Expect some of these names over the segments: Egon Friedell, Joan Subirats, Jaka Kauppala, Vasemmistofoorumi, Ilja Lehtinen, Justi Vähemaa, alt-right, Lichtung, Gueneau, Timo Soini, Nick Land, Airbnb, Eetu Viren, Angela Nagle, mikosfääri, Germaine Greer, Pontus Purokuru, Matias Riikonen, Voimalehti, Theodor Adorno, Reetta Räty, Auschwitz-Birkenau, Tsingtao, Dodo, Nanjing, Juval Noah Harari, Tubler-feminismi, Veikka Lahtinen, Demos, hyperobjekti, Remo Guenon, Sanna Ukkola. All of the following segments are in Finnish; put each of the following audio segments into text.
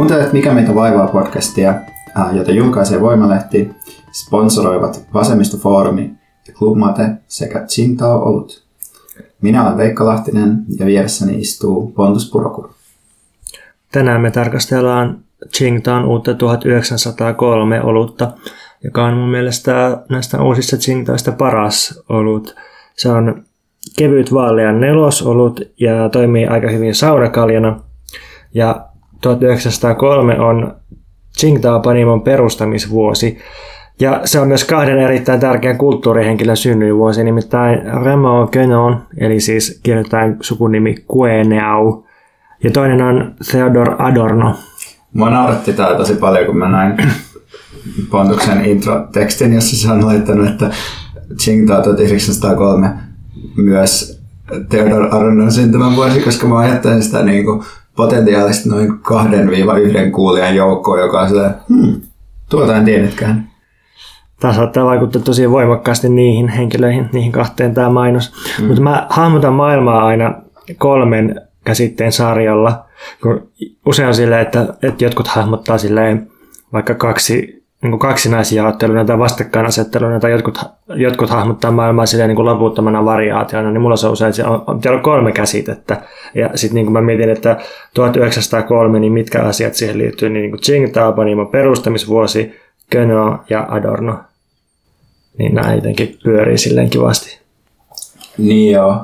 Kuuntelet Mikä meitä vaivaa -podcastia, jota julkaisee Voimalehti, sponsoroivat Vasemmistofoorumi ja Club Mate sekä Tsingtao Olut. Minä olen Veikka Lahtinen ja vieressäni istuu Pontus Purokuru. Tänään me tarkastellaan Tsingtaon uutta 1903 olutta, joka on mun mielestä näistä uusista Tsingtaoista paras olut. Se on kevyt vaalean nelosolut ja toimii aika hyvin saunakaljana. Ja 1903 on Tsingtao-panimon perustamisvuosi. Ja se on myös kahden erittäin tärkeän kulttuurihenkilön synnyinvuosi, nimittäin Remo Guenon, eli siis kirjoitetaan sukunimi Gueneau. Ja toinen on Theodor Adorno. Mua nauratti tämä tosi paljon, kun mä näin Pontuksen intro-tekstin, jossa se on laittanut, että Tsingtao 1903 myös Theodor Adornon syntymän vuosi, koska mä ajattelin sitä niin kuin potentiaalisesti noin 2-1 kuulijan joukkoon, joka on silleen, tuota en tiennytkään. Tämä saattaa vaikuttaa tosi voimakkaasti niihin henkilöihin, niihin kahteen tämä mainos. Mutta mä hahmotan maailmaa aina kolmen käsitteen sarjalla, kun usein silleen, että jotkut hahmottaa silleen vaikka niin kuin kaksinaisjaotteluna tai vastakkainasetteluna, tai jotkut hahmottaa maailmaa silleen niin kuin loputtomana variaationa, niin mulla se on usein, että siellä on kolme käsitettä. Ja sitten niin kuin mä mietin, että 1903, niin mitkä asiat siihen liittyy, niin kuin Tsingtao-panimon perustamisvuosi, Guenon ja Adorno. Niin nämä jotenkin pyörii silleen kivasti. Niin joo.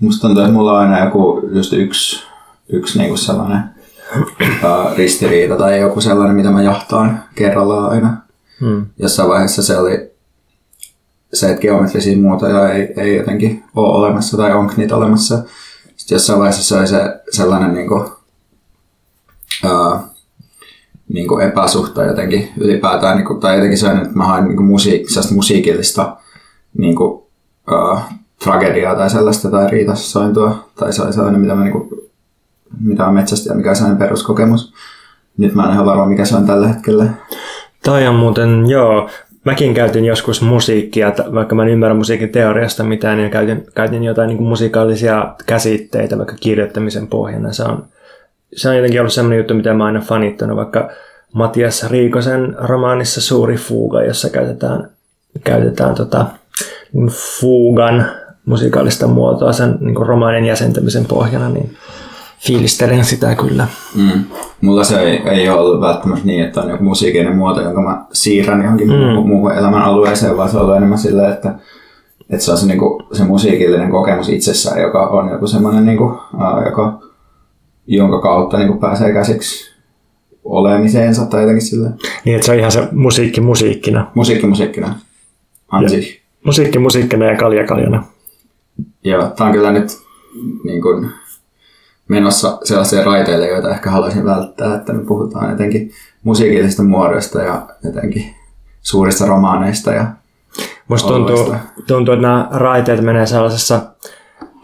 Musta tuntuu, että mulla on aina joku just yksi niin kuin sellainen ristiriita tai joku sellainen, mitä mä jahtaan kerrallaan aina. Jossain vaiheessa se oli se, että geometrisiä muotoja ei jotenkin ole olemassa tai onko niitä olemassa. Sitten jossain vaiheessa se oli se sellainen niin kuin epäsuhta jotenkin ylipäätään. Niin kuin, tai jotenkin se, että mä hain niin kuin musiikillista niin kuin, tragediaa tai sellaista tai riitasointua. Tai se oli sellainen, mitä mä niin kuin, mitä on metsästäjä, mikä on sellainen peruskokemus. Nyt mä en ihan varma, mikä se on tällä hetkellä. Toi on muuten, joo. Mäkin käytin joskus musiikkia, vaikka mä en ymmärrä musiikin teoriasta mitään, niin käytin jotain niin kuin musikaalisia käsitteitä vaikka kirjoittamisen pohjana. Se on jotenkin ollut sellainen juttu, mitä mä oon aina fanittanut, vaikka Matias Riikosen romaanissa Suuri fuuga, jossa käytetään fuugan musikaalista muotoa sen niin kuin romaanin jäsentämisen pohjana, niin fiilistelen sitä kyllä. Mulla se ei ole ollut välttämättä niin, että on joku musiikinen muoto, jonka mä siirrän johonkin muuhun elämän alueeseen, vaan se on ollut enemmän silleen, että se on se, niin kuin, se musiikillinen kokemus itsessään, joka on joku semmoinen, niin kuin, jonka kautta niin kuin pääsee käsiksi olemiseensa tai jotenkin silleen. Niin, että se on ihan se musiikki musiikkina. Musiikki musiikkina. Ansi. Musiikki musiikkina ja kalja kaljana. Joo, tää on kyllä nyt niin kuin menossa sellaisia raiteille, joita ehkä haluaisin välttää, että me puhutaan jotenkin musiikillisista muodoista ja jotenkin suurista romaaneista ja musta tuntuu, että nämä raiteet menee sellaisessa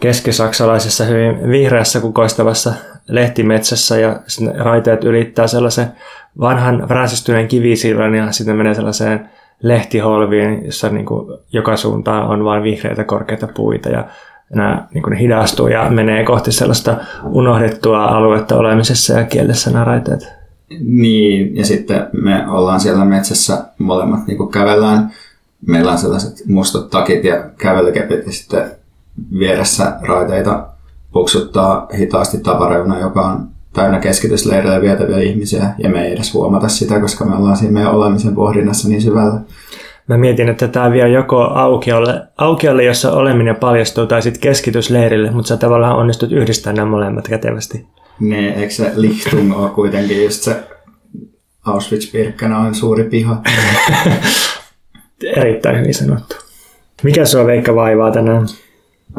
keskisaksalaisessa hyvin vihreässä kukoistavassa lehtimetsässä ja raiteet ylittää sellaisen vanhan ränsistyneen kivisillan ja sitten menee sellaiseen lehtiholviin, jossa niin kuin joka suuntaan on vain vihreitä korkeita puita ja nämä niin kuin hidastuu ja menee kohti sellaista unohdettua aluetta olemisessa ja kielessä nämä raiteet. Niin, ja sitten me ollaan siellä metsässä, molemmat niin kuin kävellään. Meillä on sellaiset mustat takit ja kävelykepit ja sitten vieressä raiteita puksuttaa hitaasti tavareuna, joka on täynnä keskitysleirille vietäviä ihmisiä. Ja me ei edes huomata sitä, koska me ollaan siinä meidän olemisen pohdinnassa niin syvällä. Mä mietin, että tämä vie joko aukiolle, jossa oleminen paljastuu, tai sitten keskitysleirille, mutta sä tavallaan onnistut yhdistämään nämä molemmat kätevästi. Niin, eikö se Lichtung ole kuitenkin just se Auschwitz-Birkenau on suuri piha? Erittäin hyvin sanottu. Mikä sua, Veikka, vaivaa tänään?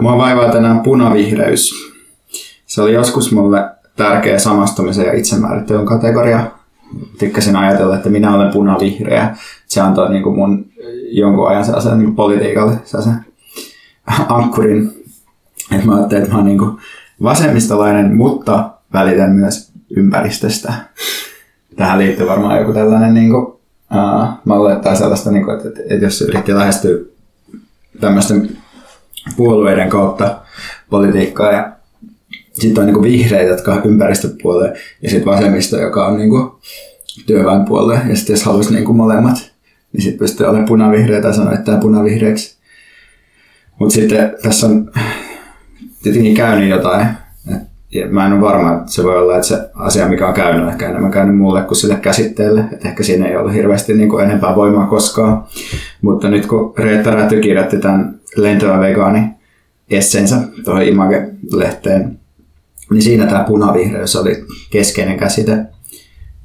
Mua vaivaa tänään punavihreys. Se oli joskus mulle tärkeä samastumisen ja itsemäärittelyn kategoria. Tykkäsin ajatella, että minä olen punavihreä. Se antoi niin kuin mun jonkun ajan sellaisen niin kuin politiikalle sellaisen ankkurin. Et mä ajattelin, että mä oon niin kuin vasemmistolainen, mutta välitän myös ympäristöstä. Tähän liittyy varmaan joku tällainen, niin kuin, mä oletan sellaista, niin kuin, että jos yritti lähestyä tämmöisten puolueiden kautta politiikkaa ja Sitten on niin kuin vihreitä, jotka on ympäristöpuolella, ja sitten vasemmisto, joka on niin kuin työväenpuolella. Ja sitten jos haluaisi niin kuin molemmat, niin sitten pystyy olemaan punavihreä tai sanoa, että tämä punavihreäksi. Mutta sitten tässä on tietenkin käynyt jotain. Ja mä en ole varma, että se voi olla, että se asia, mikä on käynyt, on ehkä enemmän käynyt muulle kuin sille käsitteelle. Että ehkä siinä ei ollut hirveästi niin kuin enempää voimaa koskaan. Mutta nyt kun Reetta Räty kirjoitti tämän lentävä vegaani essensä tuohon Image-lehteen, niin siinä tämä punavihreys oli keskeinen käsite.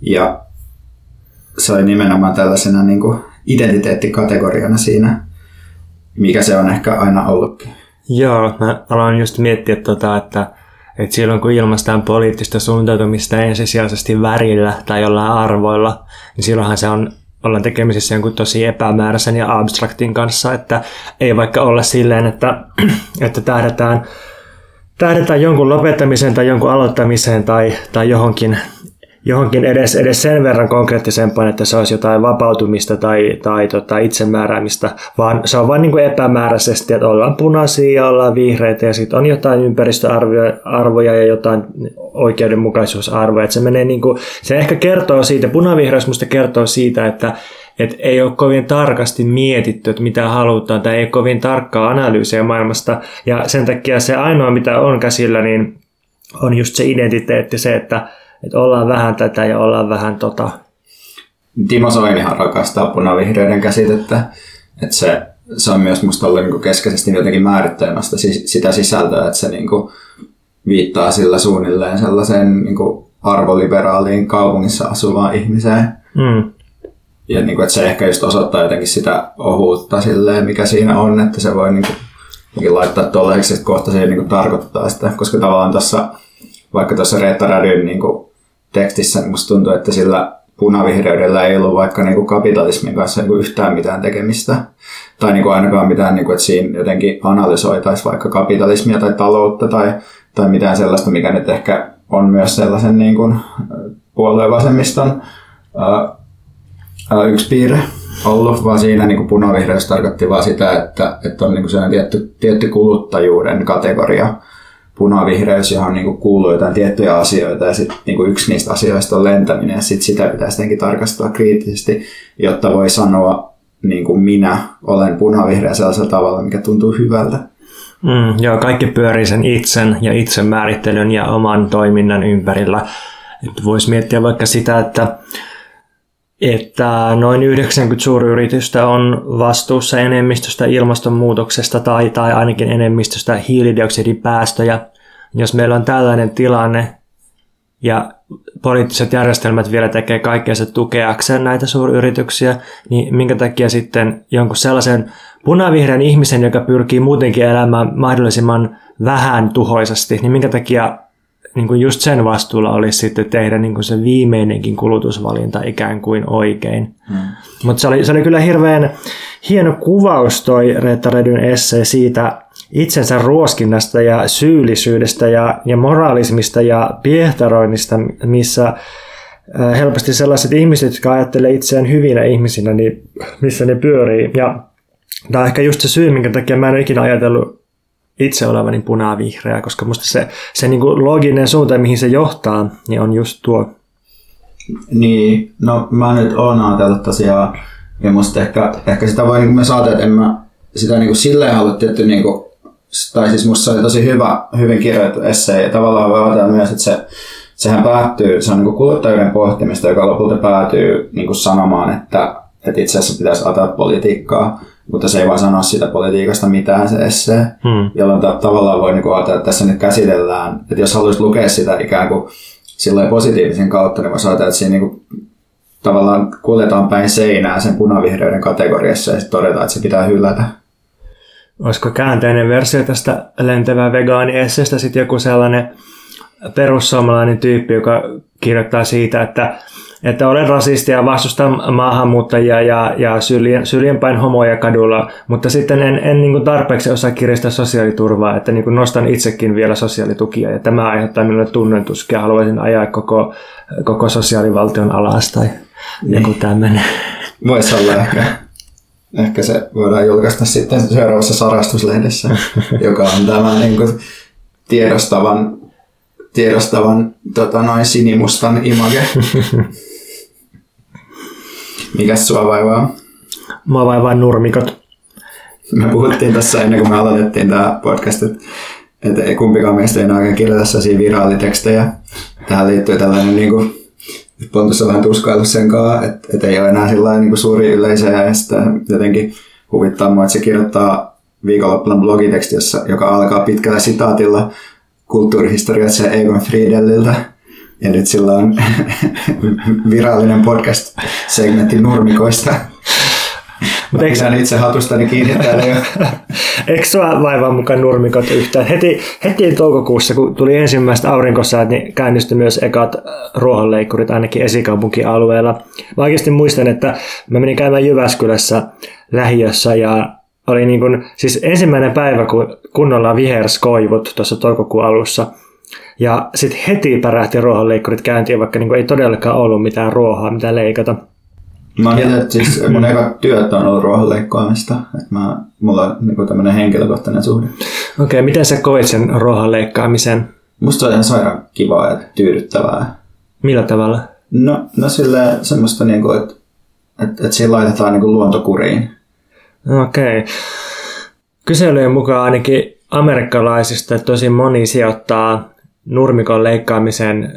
Ja se oli nimenomaan tällaisena niin kuin identiteettikategoriana siinä, mikä se on ehkä aina ollutkin. Joo, mä aloin just miettiä että silloin kun ilmaistaan poliittista suuntautumista ensisijaisesti värillä tai jollain arvoilla, niin silloinhan se on, ollaan tekemisissä jonkun tosi epämääräisen ja abstraktin kanssa, että ei vaikka olla silleen, että tähdätään jonkun lopettamiseen tai jonkun aloittamiseen tai johonkin edes sen verran konkreettisempaan, että se olisi jotain vapautumista tai itsemääräämistä, vaan se on vain niin kuin epämääräisesti, että ollaan punaisia ja ollaan vihreitä ja sitten on jotain ympäristöarvoja ja jotain oikeudenmukaisuusarvoja. Että se menee niin kuin, se ehkä kertoo siitä, punavihreys musta kertoo siitä, että ei ole kovin tarkasti mietitty, että mitä halutaan, tai ei ole kovin tarkkaa analyysiä maailmasta, ja sen takia se ainoa, mitä on käsillä, niin on just se identiteetti, se, että ollaan vähän tätä ja ollaan vähän tota. Timo Soinihan rakastaa punavihreiden käsitettä. Että se on myös musta ollut niinku keskeisesti jotenkin määrittämästä sitä sisältöä, että se niinku viittaa sillä suunnilleen sellaiseen niinku arvoliberaaliin kaupungissa asuvaan ihmiseen. Mm. Ja niinku, että se ehkä just osoittaa jotenkin sitä ohuutta silleen, mikä siinä on, että se voi niinku laittaa tuollaiseksi, että kohta se niinku tarkoittaa sitä, koska tavallaan tässä vaikka tuossa Reetta Rädyn niin tekstissä musta tuntuu, että sillä punavihreydellä ei ollut vaikka niin kapitalismin kanssa niin yhtään mitään tekemistä. Tai niin ainakaan mitään, niin kuin, että siinä jotenkin analysoitaisiin vaikka kapitalismia tai taloutta tai mitään sellaista, mikä nyt ehkä on myös sellaisen niin puolueen vasemmiston yksi piirre ollut. Vaan siinä niin punavihreys tarkoitti vaan sitä, että on niin sellainen tietty kuluttajuuden kategoria. Punavihreys, johon niin kuin kuuluu jotain tiettyjä asioita, ja sitten niin kuin yksi niistä asioista on lentäminen, ja sitten sitä pitäisi tietenkin tarkastella kriittisesti, jotta voi sanoa, niin kuin minä olen punavihreä sellaisella tavalla, mikä tuntuu hyvältä. Joo, kaikki pyörii sen itsen ja itsemäärittelyn ja oman toiminnan ympärillä. Voisi miettiä vaikka sitä, että noin 90 suuryritystä on vastuussa enemmistöstä ilmastonmuutoksesta tai ainakin enemmistöstä hiilidioksidipäästöjä. Jos meillä on tällainen tilanne ja poliittiset järjestelmät vielä tekee kaikkea se tukeakseen näitä suuryrityksiä, niin minkä takia sitten jonkun sellaisen punavihreän ihmisen, joka pyrkii muutenkin elämään mahdollisimman vähän tuhoisasti, niin minkä takia niin kuin just sen vastuulla olisi sitten tehdä niin kuin se viimeinenkin kulutusvalinta ikään kuin oikein. Mm. Mutta se oli kyllä hirveän hieno kuvaus toi Reetta Rädyn essee siitä itsensä ruoskinnasta ja syyllisyydestä ja moraalismista ja piehtaroinnista, missä helposti sellaiset ihmiset, jotka ajattelee itseään hyvinä ihmisinä, niin missä ne pyörii. Ja tämä on ehkä just se syy, minkä takia mä en ole ikinä ajatellut itse olevani punavihreä, koska musta se niin kuin looginen suunta, mihin se johtaa, niin on just tuo. Niin, no mä nyt oon ajatellut tosiaan, ja musta ehkä sitä voi, niin kuin me saatiin, että en mä sitä niin kuin silleen halua tietty, niin kuin, tai siis musta se oli tosi hyvin kirjoitettu essee, ja tavallaan voi ajatella myös, että sehän päättyy, se on niin kuin kuluttajuuden pohtimista, joka lopulta päätyy niin kuin sanomaan, että itse asiassa pitäisi ajatella politiikkaa, mutta se ei vaan sanoa siitä politiikasta mitään se essee, jolloin tavallaan voi niin ajatella, että tässä nyt käsitellään, että jos haluaisit lukea sitä ikään kuin positiivisen kautta, niin voisi ajatella, että siinä niin kuin tavallaan kuljetaan päin seinää sen punavihreyden kategoriassa ja sitten todetaan, että se pitää hylätä. Olisiko käänteinen versio tästä lentävää vegaani-esseestä sitten joku sellainen perussuomalainen tyyppi, joka kirjoittaa siitä, että olen rasisti ja vastustan maahanmuuttajia ja syrjienpäin homoja kadulla, mutta sitten en niin kuin tarpeeksi osaa kiristää sosiaaliturvaa, että niin kuin nostan itsekin vielä sosiaalitukia, ja tämä aiheuttaa minulle tunnetuskia, haluaisin ajaa koko sosiaalivaltion alas tai joku tämmöinen. Voisi olla ehkä se voidaan julkaista sitten seuraavassa sarastuslehdessä, joka on tämä niin kuin tiedostavan tiedostavan sinimustan image. Mikäs sua vaivaa? Mua vaivaa nurmikot. Me puhuttiin tässä ennen kuin me aloitettiin tämä podcast, että kumpikaan meistä ei oikein kirjoita sellaisia viraalitekstejä. Tähän liittyy tällainen, niin kuin, että Pontus on vähän tuskaillut sen kanssa, että ei ole enää niin suuri yleisö ja sitä jotenkin huvittaa mua, että se kirjoittaa viikonloppuna blogiteksti, joka alkaa pitkällä sitaatilla kulttuurihistoriassa Egon Friedelliltä. Ja nyt sillä on virallinen podcast-segmentti nurmikoista. Pidän itse hatustani kiinni täällä jo. Eikö sua vaivaa mukaan nurmikot yhtään? Heti toukokuussa, kun tuli ensimmäiset aurinkosäät, niin käynnistyi myös ekat ruohonleikkurit, ainakin esikaupunkialueella. Mä oikeasti muistan, että mä menin käymään Jyväskylässä lähiössä ja oli niin kuin, siis ensimmäinen päivä, kun kunnolla viherskoivut tuossa toukokuun alussa. Ja sitten heti pärähti ruohonleikkurit käyntiin, vaikka niin kuin ei todellakaan ollut mitään ruohaa, mitä leikata. Mä oon tietysti, että siis mun eka työt on ollut ruohonleikkaamista. Mulla on niin tämmöinen henkilökohtainen suhde. Okei, miten sä koit sen ruohonleikkaamisen? Musta on ihan sairaan kivaa ja tyydyttävää. Millä tavalla? No sillä semmoista, niin kuin, että siihen laitetaan niin kuin luontokuriin. Okei. Kyselyjen mukaan ainakin amerikkalaisista tosi moni sijoittaa nurmikon leikkaamisen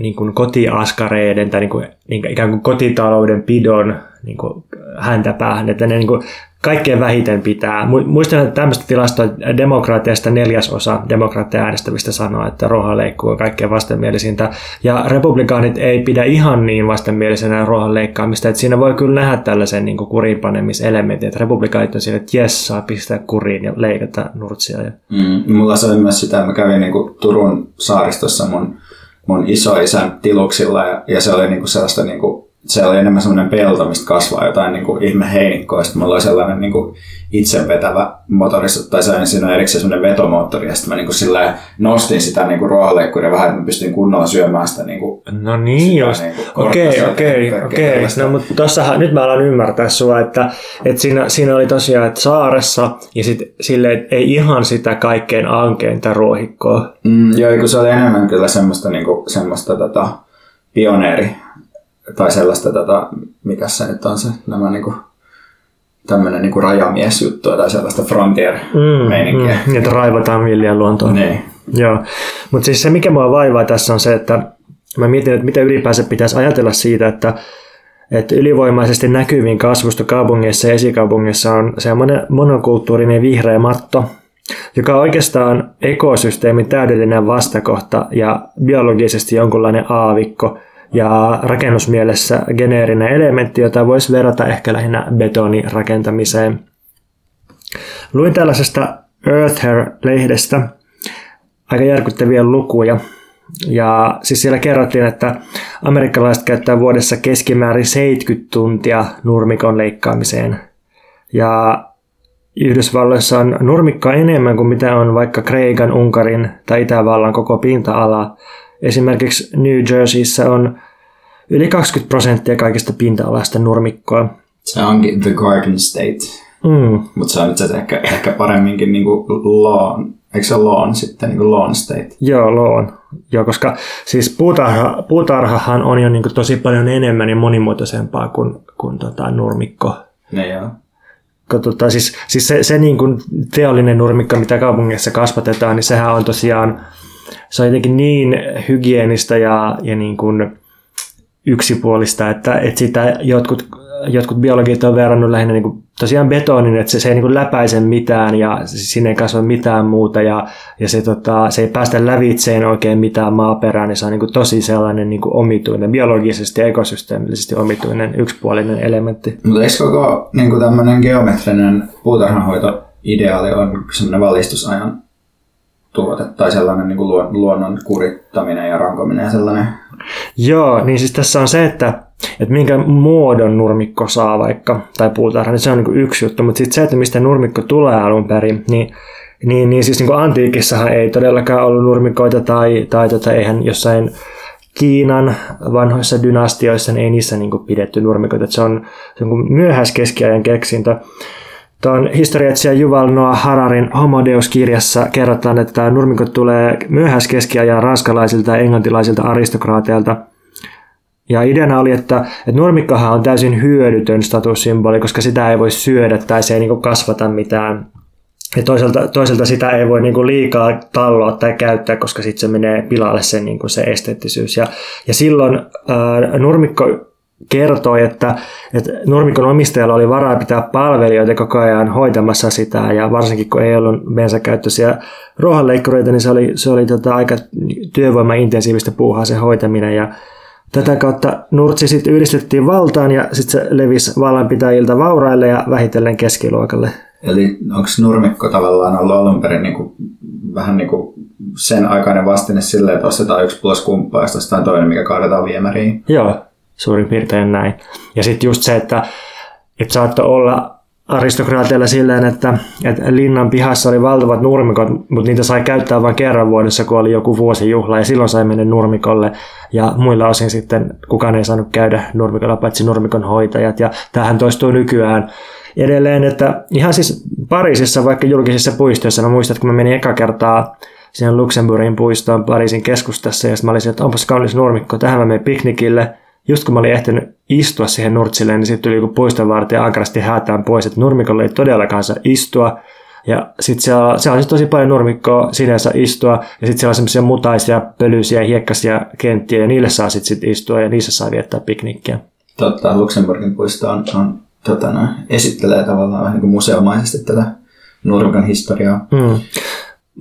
niin kuin kotiaskareiden tai niin kuin ikään kuin kotitalouden pidon niin kuin häntäpäähän, että ne niin kuin kaikkein vähiten pitää. Muistan, että tämmöistä tilastoa demokraateista 1/4 demokraatteja äänestävistä sanoo, että ruohonleikkuu on kaikkein vastenmielisintä. Ja republikaanit ei pidä ihan niin vastenmielisenä ruohonleikkaamista, että siinä voi kyllä nähdä tällaisen niin kuin kurinpanemiselementin, että republikaanit on siinä, että jes, saa pistää kuriin ja leikata nurtsia. Mulla se oli myös sitä, mä kävin niin kuin Turun saaristossa mun isoisän tiluksilla ja se oli niinku sellaista niinku, se oli enemmän semmoinen pelto, mistä kasvaa jotain niinku ihme heinikkoa. Sitten mulla oli sellainen niinku itsevetävä motorista, tai se oli siinä erikseen semmoinen vetomoottori, ja sitten mä niinku sillä nostin sitä niinku ruohonleikkuria vähän, että mä pystyin kunnolla syömään sitä niinku. No niin just. Okei. No mutta tossahan, nyt mä alan ymmärtää sua, että siinä oli tosiaan, että saaressa, ja sitten silleen ei ihan sitä kaikkein ankeinta ruohikkoa. Joo, kun se oli enemmän kyllä semmoista niinku, semmoista pioneeri. Tai sellaista, mikä se nyt on se, nämä niinku, tämmöinen niinku rajamiesjuttua tai sellaista frontier-meininkiä. Että raivataan viljan luontoon. Niin. Joo, mutta siis se mikä mua vaivaa tässä on se, että mä mietin, että mitä ylipäänsä pitäisi ajatella siitä, että ylivoimaisesti näkyviin kasvusta kaupungeissa ja esikaupungeissa on semmoinen monokulttuurinen vihreä matto, joka on oikeastaan ekosysteemin täydellinen vastakohta ja biologisesti jonkunlainen aavikko, ja rakennusmielessä geneerinen elementti, jota voisi verrata ehkä lähinnä betonirakentamiseen. Luin tällaisesta Earther-lehdestä aika järkyttäviä lukuja. Ja siis siellä kerrottiin, että amerikkalaiset käyttää vuodessa keskimäärin 70 tuntia nurmikon leikkaamiseen. Ja Yhdysvalloissa on nurmikkoa enemmän kuin mitä on vaikka Kreikan, Unkarin tai Itävallan koko pinta-ala. Esimerkiksi New Jerseyssä on yli 20% kaikista pinta-alasta nurmikkoa. Se onkin the Garden State, mutta se on itse asiassa ehkä paremminkin niinku lawn. Eikö se lawn sitten, niinku lawn state? Joo, lawn. Joo, koska siis puutarhahan on jo niinku tosi paljon enemmän ja monimuotoisempaa kuin nurmikko. No joo. Siis se niinku teollinen nurmikko, mitä kaupungissa kasvatetaan, niin sehän on tosiaan... Se on jotenkin niin hygienistä ja niin kuin yksipuolista, että sitä jotkut biologit on verrannut lähinnä niin kuin tosiaan betonin, että se ei niin kuin läpäise mitään ja sinne ei kasva mitään muuta ja se ei päästä lävitseen oikein mitään maaperään, niin se on niin kuin tosi sellainen niin kuin omituinen, biologisesti ja ekosysteemillisesti omituinen yksipuolinen elementti. Mutta eikö koko niin kuin tämmöinen geometrinen puutarhanhoitoideaali on semmoinen valistusajan tuote tai sellainen niin kuin luonnon kurittaminen ja rankominen ja sellainen. Joo, niin siis tässä on se, että minkä muodon nurmikko saa vaikka, tai puutarha, niin se on niin kuin yksi juttu, mutta sitten se, että mistä nurmikko tulee alun perin, niin siis niin kuin antiikissahan ei todellakaan ollut nurmikoita tai eihän jossain Kiinan vanhoissa dynastioissa, niin ei niissä niin kuin pidetty nurmikoita, että se on myöhäiskeskiajan keksintö. Tuon historiatsija Juval Noah Hararin Homo Deus-kirjassa kerrotaan, että nurmikot tulee myöhäiskeskiajan ranskalaisilta ja englantilaisilta aristokraateilta. Ja ideana oli, että nurmikkohan on täysin hyödytön statussymboli, koska sitä ei voi syödä tai se ei niin kasvata mitään. Ja toisaalta sitä ei voi niin liikaa talloa tai käyttää, koska sitten se menee pilalle sen, niin se esteettisyys. Ja silloin nurmikko kertoi, että nurmikon omistajalla oli varaa pitää palvelijoita koko ajan hoitamassa sitä, ja varsinkin kun ei ollut bensakäyttöisiä ruohonleikkureita, niin se oli aika työvoimaintensiivistä puuhaa se hoitaminen, ja tätä kautta nurtsi sitten yhdistettiin valtaan, ja sitten se levisi vallanpitäjiltä vauraille ja vähitellen keskiluokalle. Eli onko nurmikko tavallaan ollut alun perin niinku, vähän niin kuin sen aikainen vastine silleen, että ostetaan yksi pluskumppaa ja ostetaan toinen, mikä kaadetaan viemäriin? Joo. Suurin piirtein näin. Ja sitten just se, että saattoi olla aristokraateilla silleen, että linnan pihassa oli valtavat nurmikot, mutta niitä sai käyttää vain kerran vuodessa, kun oli joku vuosijuhla, ja silloin sai mennä nurmikolle. Ja muilla osin sitten kukaan ei saanut käydä nurmikolla, paitsi nurmikon hoitajat. Ja tämähän toistuu nykyään edelleen, että ihan siis Pariisissa, vaikka julkisissa puistoissa, mä muistan, että kun mä menin eka kertaa siihen Luxemburgin puistoon Pariisin keskustassa, ja sitten mä olisin, että onpas kaunis nurmikko, tähän mä menen piknikille. Just kun mä olin ehtinyt istua siihen nurtsilleen, niin sitten tuli joku puistonvartija ankarasti häätään pois, että nurmikolla ei todellakaan saa istua. Ja sitten siellä on tosi paljon nurmikkoa, sinne saa istua. Ja sitten siellä on semmoisia mutaisia, pölyisiä, hiekkaisia kenttiä, ja niille saa sitten istua, ja niissä saa viettää piknikkiä. Totta, Luxemburgin puisto esittelee tavallaan vähän niin kuin museomaisesti tätä nurmikan historiaa. Mm.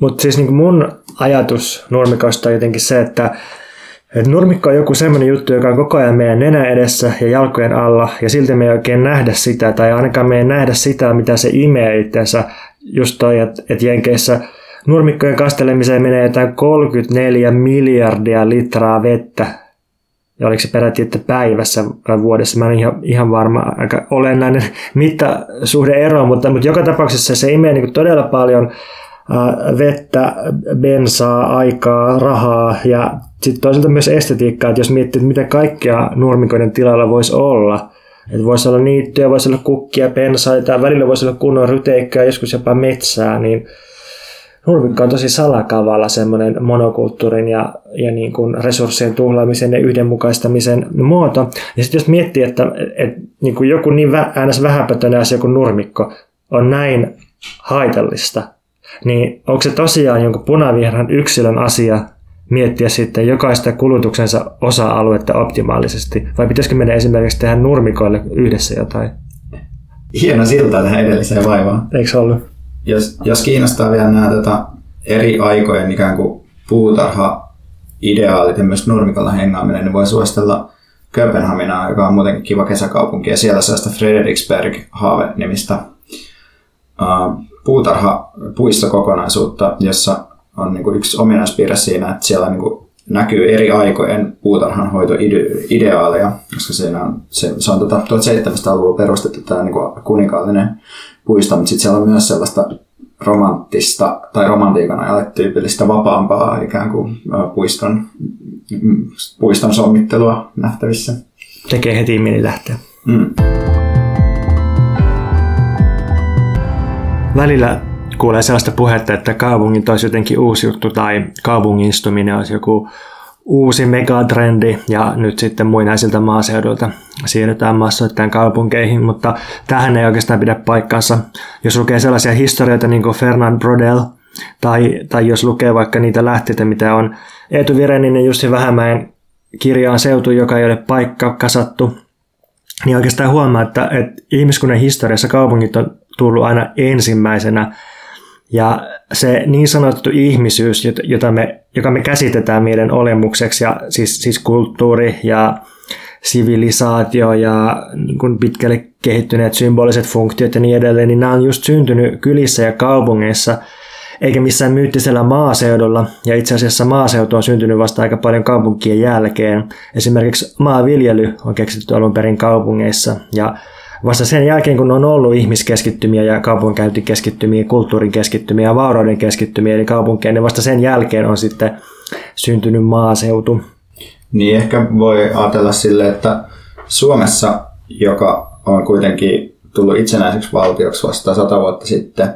Mutta siis niin mun ajatus nurmikosta on jotenkin se, että nurmikko on joku semmoinen juttu, joka on koko ajan meidän nenän edessä ja jalkojen alla, ja silti me ei oikein nähdä sitä, tai ainakaan me ei nähdä sitä, mitä se imee itseensä. Just toi, että Jenkeissä nurmikkojen kastelemiseen menee jotain 34 miljardia litraa vettä. Ja oliko se peräti, että päivässä vai vuodessa? Mä en ihan varma, aika olennainen mittasuhdeero, mutta joka tapauksessa se imee niin kuin todella paljon vettä, bensaa, aikaa, rahaa ja sitten toisaalta myös estetiikkaa, että jos miettii, että mitä kaikkia nurmikoiden tilalla voisi olla. Että voisi olla niittyä, voisi olla kukkia, pensaita, välillä voisi olla kunnon ryteikköä, joskus jopa metsää, niin nurmikko on tosi salakavalla semmoinen monokulttuurin ja niin kuin resurssien tuhlaamisen ja yhdenmukaistamisen muoto. Ja sitten jos miettii, että niin kuin joku niin vähäpätöinen asia kuin nurmikko on näin haitallista, niin onko se tosiaan jonkun punavihreän yksilön asia miettiä sitten jokaista kulutuksensa osa-aluetta optimaalisesti? Vai pitäisikö meidän esimerkiksi tehdä nurmikoille yhdessä jotain? Hieno siltaa tähän edelliseen vaivaan. Eikö ollut? Jos kiinnostaa vielä nämä eri aikojen ikään kuin puutarha-ideaalit ja myös nurmikolla hengaaminen, niin voi suositella Kööpenhaminaa, joka on muutenkin kiva kesäkaupunki, ja siellä sellaista Frederiksberg-haave-nimistä puutarha-puistokokonaisuutta, jossa on niin kuin yksi ominaispiirre siinä, että siellä niin kuin näkyy eri aikojen puutarhanhoitoideaaleja, koska siinä on, se on 1700-luvulla perustettu tämä niin kuin kuninkaallinen puisto, mutta sitten siellä on myös sellaista romanttista tai romantiikan ajalle tyypillistä vapaampaa ikään kuin puiston sommittelua nähtävissä. Tekee heti mieli lähteä. Mm. Välillä kuulee sellaista puhetta, että kaupungin olisi jotenkin uusi juttu tai kaupungistuminen olisi joku uusi megatrendi ja nyt sitten muinaisilta maaseudulta siirrytään massoittain kaupunkeihin, mutta tähän ei oikeastaan pidä paikkaansa. Jos lukee sellaisia historioita niin kuin Fernand Braudel tai jos lukee vaikka niitä lähteitä, mitä on Eetu Virenin ja Justi Vähemäen kirjaan Seutu, joka ei ole paikka kasattu, niin oikeastaan huomaa, että ihmiskunnan historiassa kaupungit on tullut aina ensimmäisenä. Ja se niin sanottu ihmisyys, joka me käsitetään meidän olemukseksi, ja siis kulttuuri ja sivilisaatio ja niin kuin pitkälle kehittyneet symboliset funktiot ja niin edelleen, niin nämä on just syntynyt kylissä ja kaupungeissa, eikä missään myyttisellä maaseudulla. Ja itse asiassa maaseutu on syntynyt vasta aika paljon kaupunkien jälkeen. Esimerkiksi maaviljely on keksitty alun perin kaupungeissa, ja vasta sen jälkeen, kun on ollut ihmiskeskittymiä ja kaupunkäyntikeskittymiä, kulttuurin keskittymiä ja vaurauden keskittymiä, eli kaupunkeja, niin vasta sen jälkeen on sitten syntynyt maaseutu. Niin ehkä voi ajatella silleen, että Suomessa, joka on kuitenkin tullut itsenäiseksi valtioksi vastaan 100 vuotta sitten,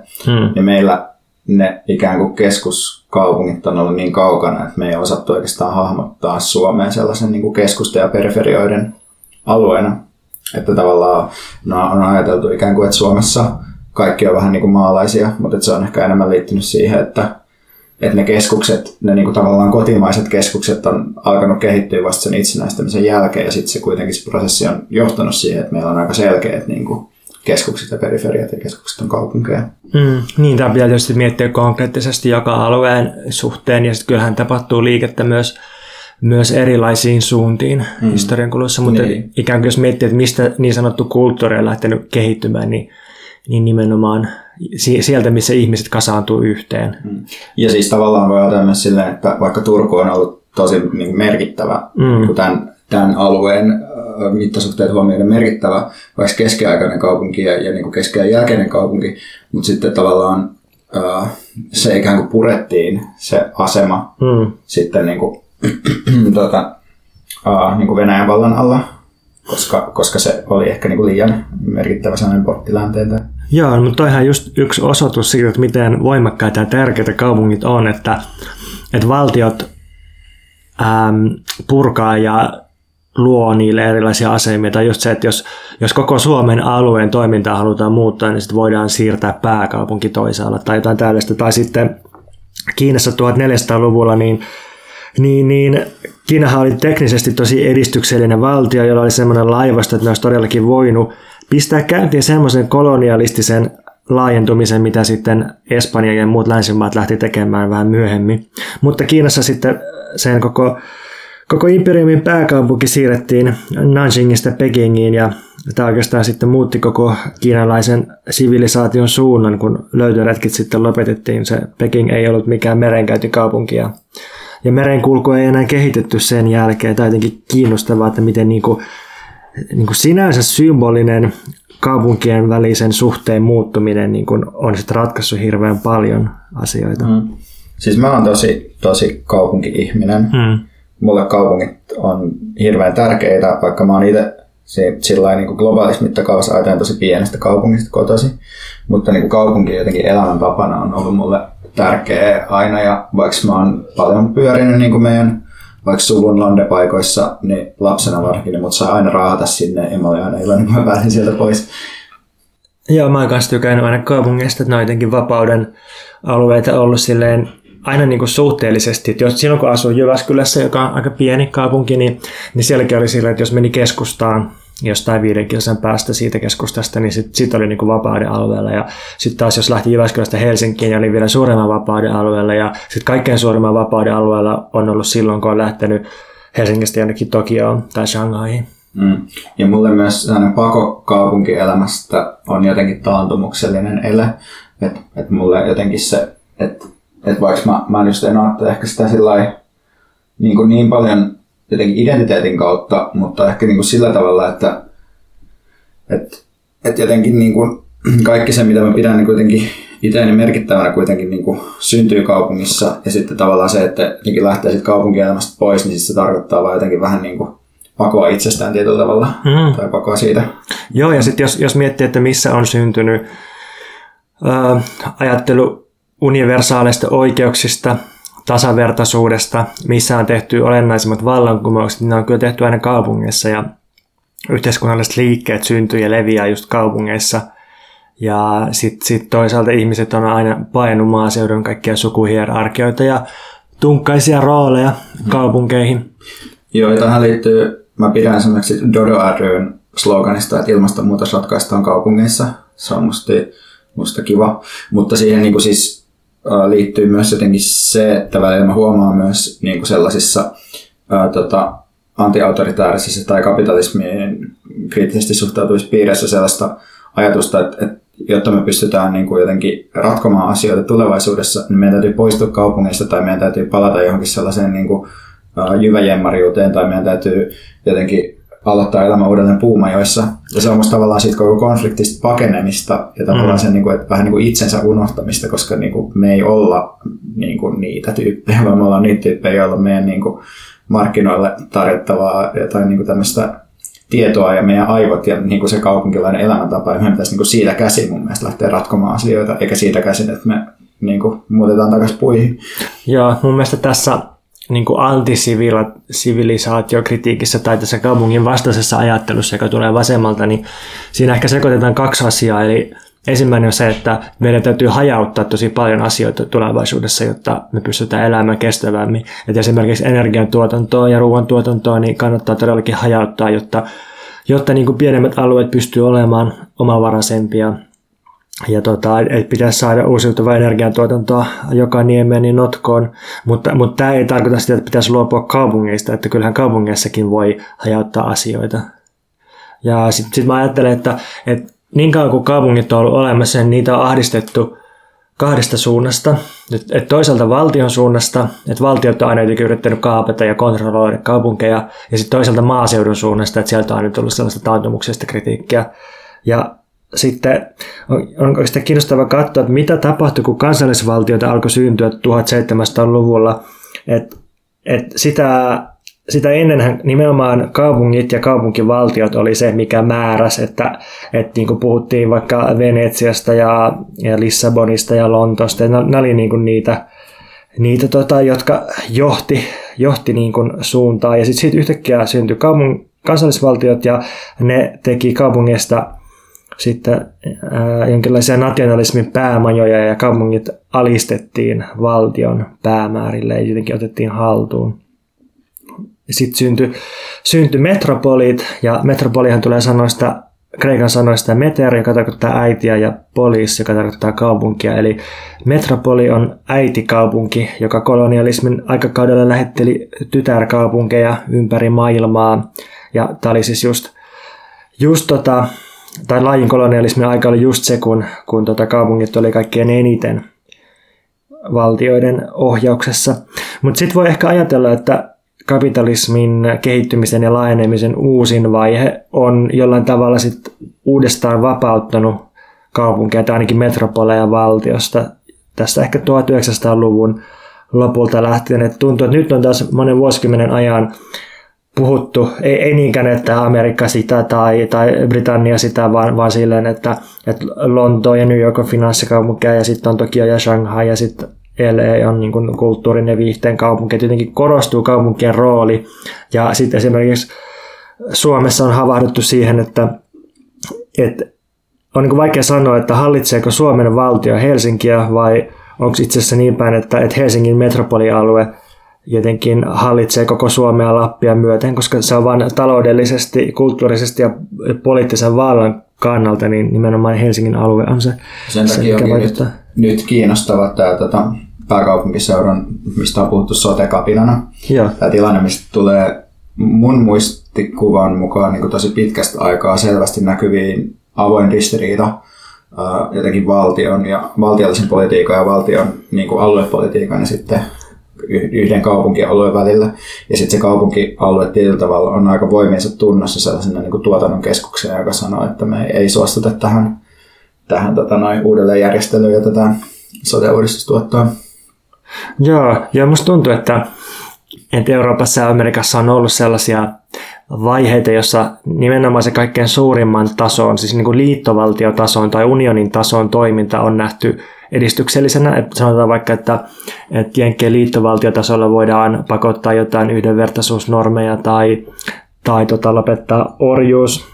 niin meillä ne ikään kuin keskuskaupungit on ollut niin kaukana, että me ei osattu oikeastaan hahmottaa Suomeen sellaisen niin kuin keskusten ja periferioiden alueena. Että tavallaan on ajateltu ikään kuin, että Suomessa kaikki on vähän niin kuin maalaisia, mutta se on ehkä enemmän liittynyt siihen, että ne keskukset, ne niin kuin tavallaan kotimaiset keskukset on alkanut kehittyä vasta sen itsenäistämisen jälkeen, ja sitten se kuitenkin se prosessi on johtanut siihen, että meillä on aika selkeät niin kuin keskukset ja periferiat ja keskukset on kaupunkeja. Niin, tämä pitää tietysti miettiä konkreettisesti joka alueen suhteen, ja sitten kyllähän tapahtuu liikettä myös erilaisiin suuntiin historian kulussa, mutta niin. Ikään kuin jos miettii, että mistä niin sanottu kulttuuri on lähtenyt kehittymään, niin nimenomaan sieltä, missä ihmiset kasaantuu yhteen. Ja siis tavallaan voi ajatella myös silleen, että vaikka Turku on ollut tosi merkittävä, tämän alueen mittasuhteet huomioiden merkittävä, vaikka keskiaikainen kaupunki ja niin kuin keskiajan jälkeinen kaupunki, mutta sitten tavallaan se ikään kuin purettiin, se asema, sitten niin kuin niin kuin Venäjän vallan alla, koska se oli ehkä niin kuin liian merkittävä sellainen porttilänteitä. Joo, mutta toihan just yksi osoitus siitä, että miten voimakkaita ja tärkeitä kaupungit on, että valtiot purkaa ja luo niille erilaisia asemia. Tai just se, että jos koko Suomen alueen toimintaa halutaan muuttaa, niin sitten voidaan siirtää pääkaupunki toisaalle tai jotain tällaista. Tai sitten Kiinassa 1400-luvulla niin Kiinahan oli teknisesti tosi edistyksellinen valtio, jolla oli semmoinen laivasto, että ne olisi todellakin voinut pistää käyntiin semmoisen kolonialistisen laajentumisen, mitä sitten Espanja ja muut länsimaat lähti tekemään vähän myöhemmin. Mutta Kiinassa sitten sen koko imperiumin pääkaupunki siirrettiin Nanjingista Pekingiin, ja tämä oikeastaan sitten muutti koko kiinalaisen sivilisaation suunnan, kun löytöretket sitten lopetettiin. Se Peking ei ollut mikään merenkäyntikaupunki. Ja merenkulku ei enää kehitetty sen jälkeen. Tämä on jotenkin kiinnostavaa, että miten niin kuin sinänsä symbolinen kaupunkien välisen suhteen muuttuminen niin kuin on sitten ratkaissut hirveän paljon asioita. Siis mä oon tosi kaupunki-ihminen. Mulle kaupungit on hirveän tärkeitä, vaikka mä oon itse sillä niin kuin globaalissa mittakaavassa ajatellen tosi pienestä kaupungista kotoisin. Mutta niin kuin kaupunki jotenkin elämäntapana on ollut mulle tärkeä aina, ja vaikka mä oon paljon pyörinyt niin kuin meidän vaikka suvun landepaikoissa, niin lapsena varsinkin, niin mut sai aina raahata sinne, ja mä olin aina iloinen, kun mä pääsin sieltä pois. Joo, mä oon kanssa tykännyt aina kaupungista, että ne on jotenkin vapauden alueita ollut silleen aina niin kuin suhteellisesti. Että jos silloin kun asuin Jyväskylässä, joka on aika pieni kaupunki, niin sielläkin oli silleen, että jos meni keskustaan, jostain 5 kilsan päästä siitä keskustasta, niin sit oli niinku vapauden alueella. Ja sitten taas jos lähti Jyväskylästä Helsinkiin, niin oli vielä suuremman vapauden alueella. Ja sitten kaikkein suuremman vapauden alueella on ollut silloin, kun on lähtenyt Helsingistä jonnekin Tokioon tai Shanghaiin. Ja mulle myös sellainen pako kaupunkielämästä on jotenkin taantumuksellinen ele. Että mulle jotenkin se, että vaikka mä just en ajattele ehkä sitä sillai, niin paljon jotenkin identiteetin kautta, mutta ehkä niin kuin sillä tavalla, että jotenkin niin kuin kaikki se, mitä mä pidän niin kuitenkin itseäni merkittävänä, kuitenkin niin kuin syntyy kaupungissa, ja sitten tavallaan se, että jotenkin lähtee sitten kaupunkielämästä pois, niin sit se tarkoittaa vaan jotenkin vähän niin kuin pakoa itsestään tietyllä tavalla, tai pakoa siitä. Joo, ja sitten jos miettii, että missä on syntynyt ajattelu universaaleista oikeuksista, tasavertaisuudesta, missä on tehty olennaisimmat vallankumoukset, niin ne on kyllä tehty aina kaupungeissa, ja yhteiskunnalliset liikkeet syntyy ja leviää just kaupungeissa. Ja sit toisaalta ihmiset on aina painunut maaseudun kaikkia sukuhierarkioita ja tunkkaisia rooleja kaupunkeihin. Joo, ja tähän liittyy, mä pidän esimerkiksi Dodo ry:n sloganista, että ilmastonmuutos ratkaistaan kaupungeissa. Se on musta kiva, mutta siihen niin kuin siis liittyy myös jotenkin se, että välillä mä huomaan myös niin kuin sellaisissa antiautoritaarisissa tai kapitalismiin kriittisesti suhtautuvissa piirissä sellaista ajatusta, että jotta me pystytään niin kuin jotenkin ratkomaan asioita tulevaisuudessa, niin meidän täytyy poistua kaupungista tai meidän täytyy palata johonkin sellaiseen niin kuin jyväjemmariuteen tai meidän täytyy jotenkin aloittaa elämä uudelleen Puumajoissa. Ja se on musta tavallaan siitä koko konfliktista pakenemista ja tavallaan sen, että vähän niin kuin itsensä unohtamista, koska me ei olla niitä tyyppejä, vaan me ollaan niitä tyyppejä, joilla on meidän markkinoille tarjottavaa jotain tämmöistä tietoa ja meidän aivot ja niin kuin se kaupunkilainen elämäntapa, ja meidän pitäisi niin kuin siitä käsin mun mielestä lähteä ratkomaan asioita, eikä siitä käsin, että me niin kuin muutetaan takaisin puihin. Joo, mun mielestä tässä niin kuin antisivilisaatiokritiikissä tai tässä kaupungin vastaisessa ajattelussa, joka tulee vasemmalta, niin siinä ehkä sekoitetaan kaksi asiaa, eli ensimmäinen on se, että meidän täytyy hajauttaa tosi paljon asioita tulevaisuudessa, jotta me pystytään elämään kestävämmin. Et esimerkiksi energiantuotantoa ja ruoantuotantoa niin kannattaa todellakin hajauttaa, jotta niin kuin pienemmät alueet pystyy olemaan omavaraisempia. Ja että pitäisi saada uusiutuvaa energiantuotantoa joka niemeen niin notkoon. Mutta tämä ei tarkoita sitä, että pitäisi luopua kaupungeista, että kyllähän kaupungeissakin voi hajauttaa asioita. Ja sitten mä ajattelen, että niin kauan kuin kaupungit on ollut olemassa, niin niitä on ahdistettu kahdesta suunnasta. Et toisaalta valtion suunnasta, että valtiot on aina jotenkin yrittänyt kaapata ja kontrolloida kaupunkeja, ja sitten toisaalta maaseudun suunnasta, että sieltä on aina tullut sellaista taantumuksesta kritiikkiä. Ja sitten on oikeastaan kiinnostavaa katsoa, että mitä tapahtui, kun kansallisvaltioita alkoi syntyä 1700-luvulla. Sitä ennenhän nimenomaan kaupungit ja kaupunkivaltiot oli se, mikä määräsi, että niin kuin puhuttiin vaikka Venetsiasta ja Lissabonista ja Lontoosta, ja ne oli niin kuin niitä, jotka johti niin kuin suuntaan. Ja sitten siitä yhtäkkiä syntyi kansallisvaltiot, ja ne teki kaupungista sitten jonkinlaisia nationalismin päämajoja, ja kaupungit alistettiin valtion päämäärille ja jotenkin otettiin haltuun. Sitten syntyi metropolit, ja metropolihan tulee sanoista, kreikan sanoista meter, joka tarkoittaa äitiä, ja polis, joka tarkoittaa kaupunkia. Eli metropoli on äitikaupunki, joka kolonialismin aikakaudella lähetteli tytärkaupunkeja ympäri maailmaa. Ja tämä oli siis tai laajin kolonialismin aika oli just se, kun kaupungit oli kaikkein eniten valtioiden ohjauksessa. Mutta sitten voi ehkä ajatella, että kapitalismin kehittymisen ja laajenemisen uusin vaihe on jollain tavalla sit uudestaan vapauttanut kaupunkia, tai ainakin metropoleja valtiosta. Tästä ehkä 1900-luvun lopulta lähtien. Et tuntuu, että nyt on taas monen vuosikymmenen ajan puhuttu, ei niinkään, että Amerikka sitä tai Britannia sitä, vaan silleen, että Lontoa ja New York on finanssikaupunkia, ja sitten on Tokio ja Shanghai, ja sitten LA on niin kuin kulttuurin ja viihteen kaupunki. Jotenkin korostuu kaupunkien rooli. Ja sitten esimerkiksi Suomessa on havahduttu siihen, että on niin kuin vaikea sanoa, että hallitseeko Suomen valtio Helsinkiä, vai onko itse asiassa niin päin, että Helsingin metropolialue jotenkin hallitsee koko Suomea Lappia myöten, koska se on vain taloudellisesti, kulttuurisesti ja poliittisen vallan kannalta, niin nimenomaan Helsingin alue on se. Sen takia onkin nyt kiinnostava tämä pääkaupunkiseudun, mistä on puhuttu sote-kapinana. Joo. Tämä tilanne, mistä tulee mun muistikuvan mukaan niin tosi pitkästä aikaa selvästi näkyviin avoin ristiriita jotenkin valtion ja valtiollisen politiikan ja valtion niin kuin aluepolitiikan ja sitten yhden kaupunkialueen välillä. Ja sitten se kaupunkialue tietyllä tavalla on aika voimiensa tunnossa sellaisena niin kuin tuotannon keskuksena, joka sanoo, että me ei suostuta tähän uudelleenjärjestelyyn ja tätä sote-uudistus tuottaa. Joo, ja musta tuntuu, että Euroopassa ja Amerikassa on ollut sellaisia vaiheita, jossa nimenomaan se kaikkein suurimman tason, siis niin kuin liittovaltiotason tai unionin tason toiminta on nähty edistyksellisenä. Että sanotaan vaikka, että Jenkkien liittovaltiotasolla voidaan pakottaa jotain yhdenvertaisuusnormeja tai lopettaa orjuus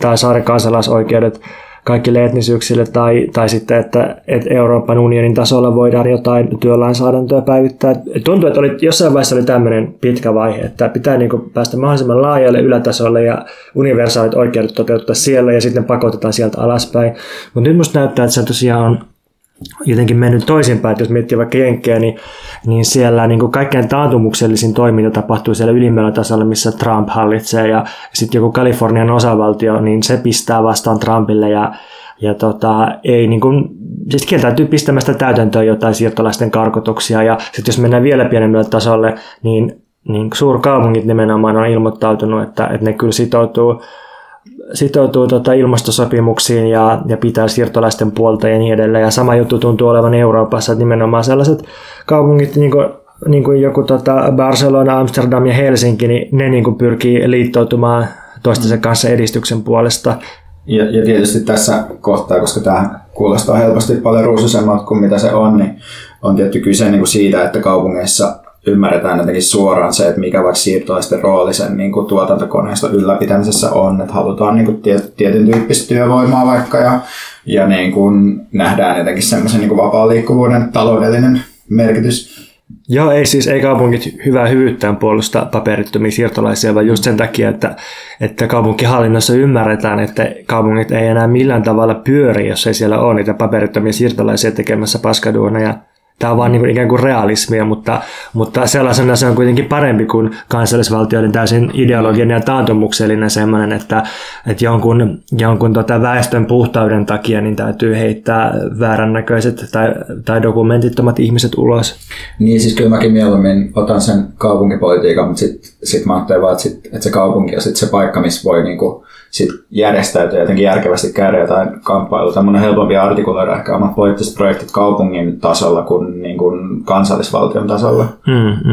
tai saada kansalaisoikeudet kaikille etnisyyksille, tai sitten, että Euroopan unionin tasolla voidaan jotain työlainsäädäntöä päivittää. Tuntuu, että jossain vaiheessa oli tämmöinen pitkä vaihe, että pitää niin kuin päästä mahdollisimman laajalle ylätasolle ja universaalit oikeudet toteuttaa siellä, ja sitten pakotetaan sieltä alaspäin. Mutta nyt musta näyttää, että se tosiaan on jotenkin mennyt toisinpäin. Jos miettii vaikka Jenkkiä, niin siellä niin kuin kaikkein taantumuksellisin toiminta tapahtuu siellä ylimmällä tasolla, missä Trump hallitsee, ja sitten joku Kalifornian osavaltio, niin se pistää vastaan Trumpille ja ei niin kuin, siis kieltäytyy pistämästä täytäntöön jotain siirtolaisten karkotuksia. Ja sitten jos mennään vielä pienemmälle tasolle, niin suurkaupungit nimenomaan on ilmoittautunut, että ne kyllä sitoutuu ilmastosopimuksiin ja pitää siirtolaisten puolta ja niin edelleen. Ja sama juttu tuntuu olevan Euroopassa, että nimenomaan sellaiset kaupungit niin kuin joku Barcelona, Amsterdam ja Helsinki, niin ne niin kuin pyrkii liittoutumaan toistensa kanssa edistyksen puolesta. Ja tietysti tässä kohtaa, koska tämä kuulostaa helposti paljon ruusuisemmalta kuin mitä se on, niin on tietty kyse niin kuin siitä, että kaupungeissa ymmärretään jotenkin suoraan se, että mikä vaikka siirtolaisten rooli sen niin kuin tuotantokoneiston ylläpitämisessä on, että halutaan niin kuin tietyn tyyppistä työvoimaa vaikka ja niin kuin nähdään jotenkin semmoisen niin kuin vapaan liikkuvuuden taloudellinen merkitys. Joo, ei siis ei kaupungit hyvää hyvyyttään puolusta paperittomia siirtolaisia, vaan just sen takia, että kaupunkihallinnossa ymmärretään, että kaupungit ei enää millään tavalla pyöri, jos ei siellä ole niitä paperittomia siirtolaisia tekemässä paskaduuneja. Tämä on vaan niin kuin ikään kuin realismia, mutta sellaisena se on kuitenkin parempi kuin kansallisvaltioiden täysin ideologinen ja taantumuksellinen semmoinen, että jonkun väestön puhtauden takia niin täytyy heittää väärännäköiset tai dokumentittomat ihmiset ulos. Niin siis kyllä mäkin mieluummin otan sen kaupunkipolitiikan, mutta sit mä ajattelen vaan, että se kaupunki on sit se paikka, missä voi niinku sit järjestäytyä jotenkin järkevästi käydä jotain kamppailua. Tämmöinen helpompi artikuloida ehkä omat poliittiset projektit kaupungin tasolla kuin niinkun kansallisvaltion tasolla.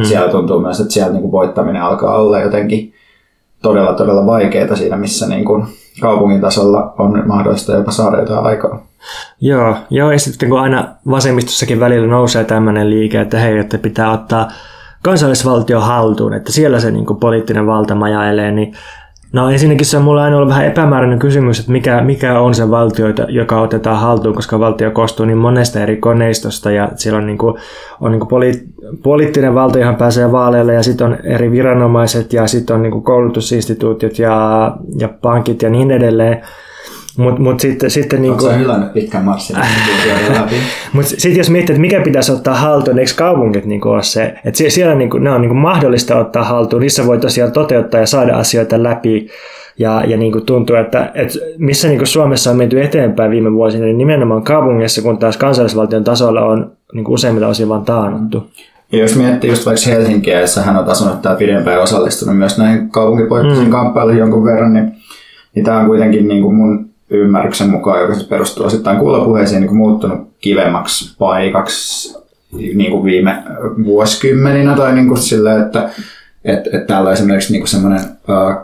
Siellä tuntuu myös, että siellä niinku voittaminen alkaa olla jotenkin todella todella vaikeaa siinä, missä niinkun kaupungin tasolla on mahdollista jopa saada jotain aikaa. Joo, ja sitten kun aina vasemmistossakin välillä nousee tämmöinen liike, että hei, että pitää ottaa kansallisvaltio haltuun, että siellä se niinku poliittinen valta majailee, niin no ensinnäkin se on mulle aina ollut vähän epämääräinen kysymys, että mikä on se valtio, joka otetaan haltuun, koska valtio koostuu niin monesta eri koneistosta ja siellä on poliittinen valta, johon pääsee vaaleille ja sitten on eri viranomaiset ja sitten on niinku koulutusinstituutiot ja pankit ja niin edelleen. Mut sitten niinku se on hylännyt pitkän marssin. Mut sitten jos miettii, että mikä pitäisi ottaa haltuun, eikö kaupungit niinku ole se, että siellä niinku ne on niinku mahdollista ottaa haltuun, niissä voi tosiaan toteuttaa ja saada asioita läpi ja niinku tuntuu, että missä niinku Suomessa on menty eteenpäin viime vuosina, niin nimenomaan kaupungissa, kun taas kansallisvaltion tasolla on niinku useimmilla osin vaan taannuttu. Ja jos miettii just vaikka Helsinkiä, jossa hän on asunut täällä pidempään, osallistunut myös näihin kaupunkipoliittisiin kamppailuihin jonkun verran, niin tämä on kuitenkin niinku mun ymmärryksen mukaan, joka perustuu osittain kuulopuheisiin, niin muuttunut kivemmaksi paikaksi niin kuin viime vuosikymmeninä tai niin kuin sillä, että täällä on esimerkiksi niin kuin semmoinen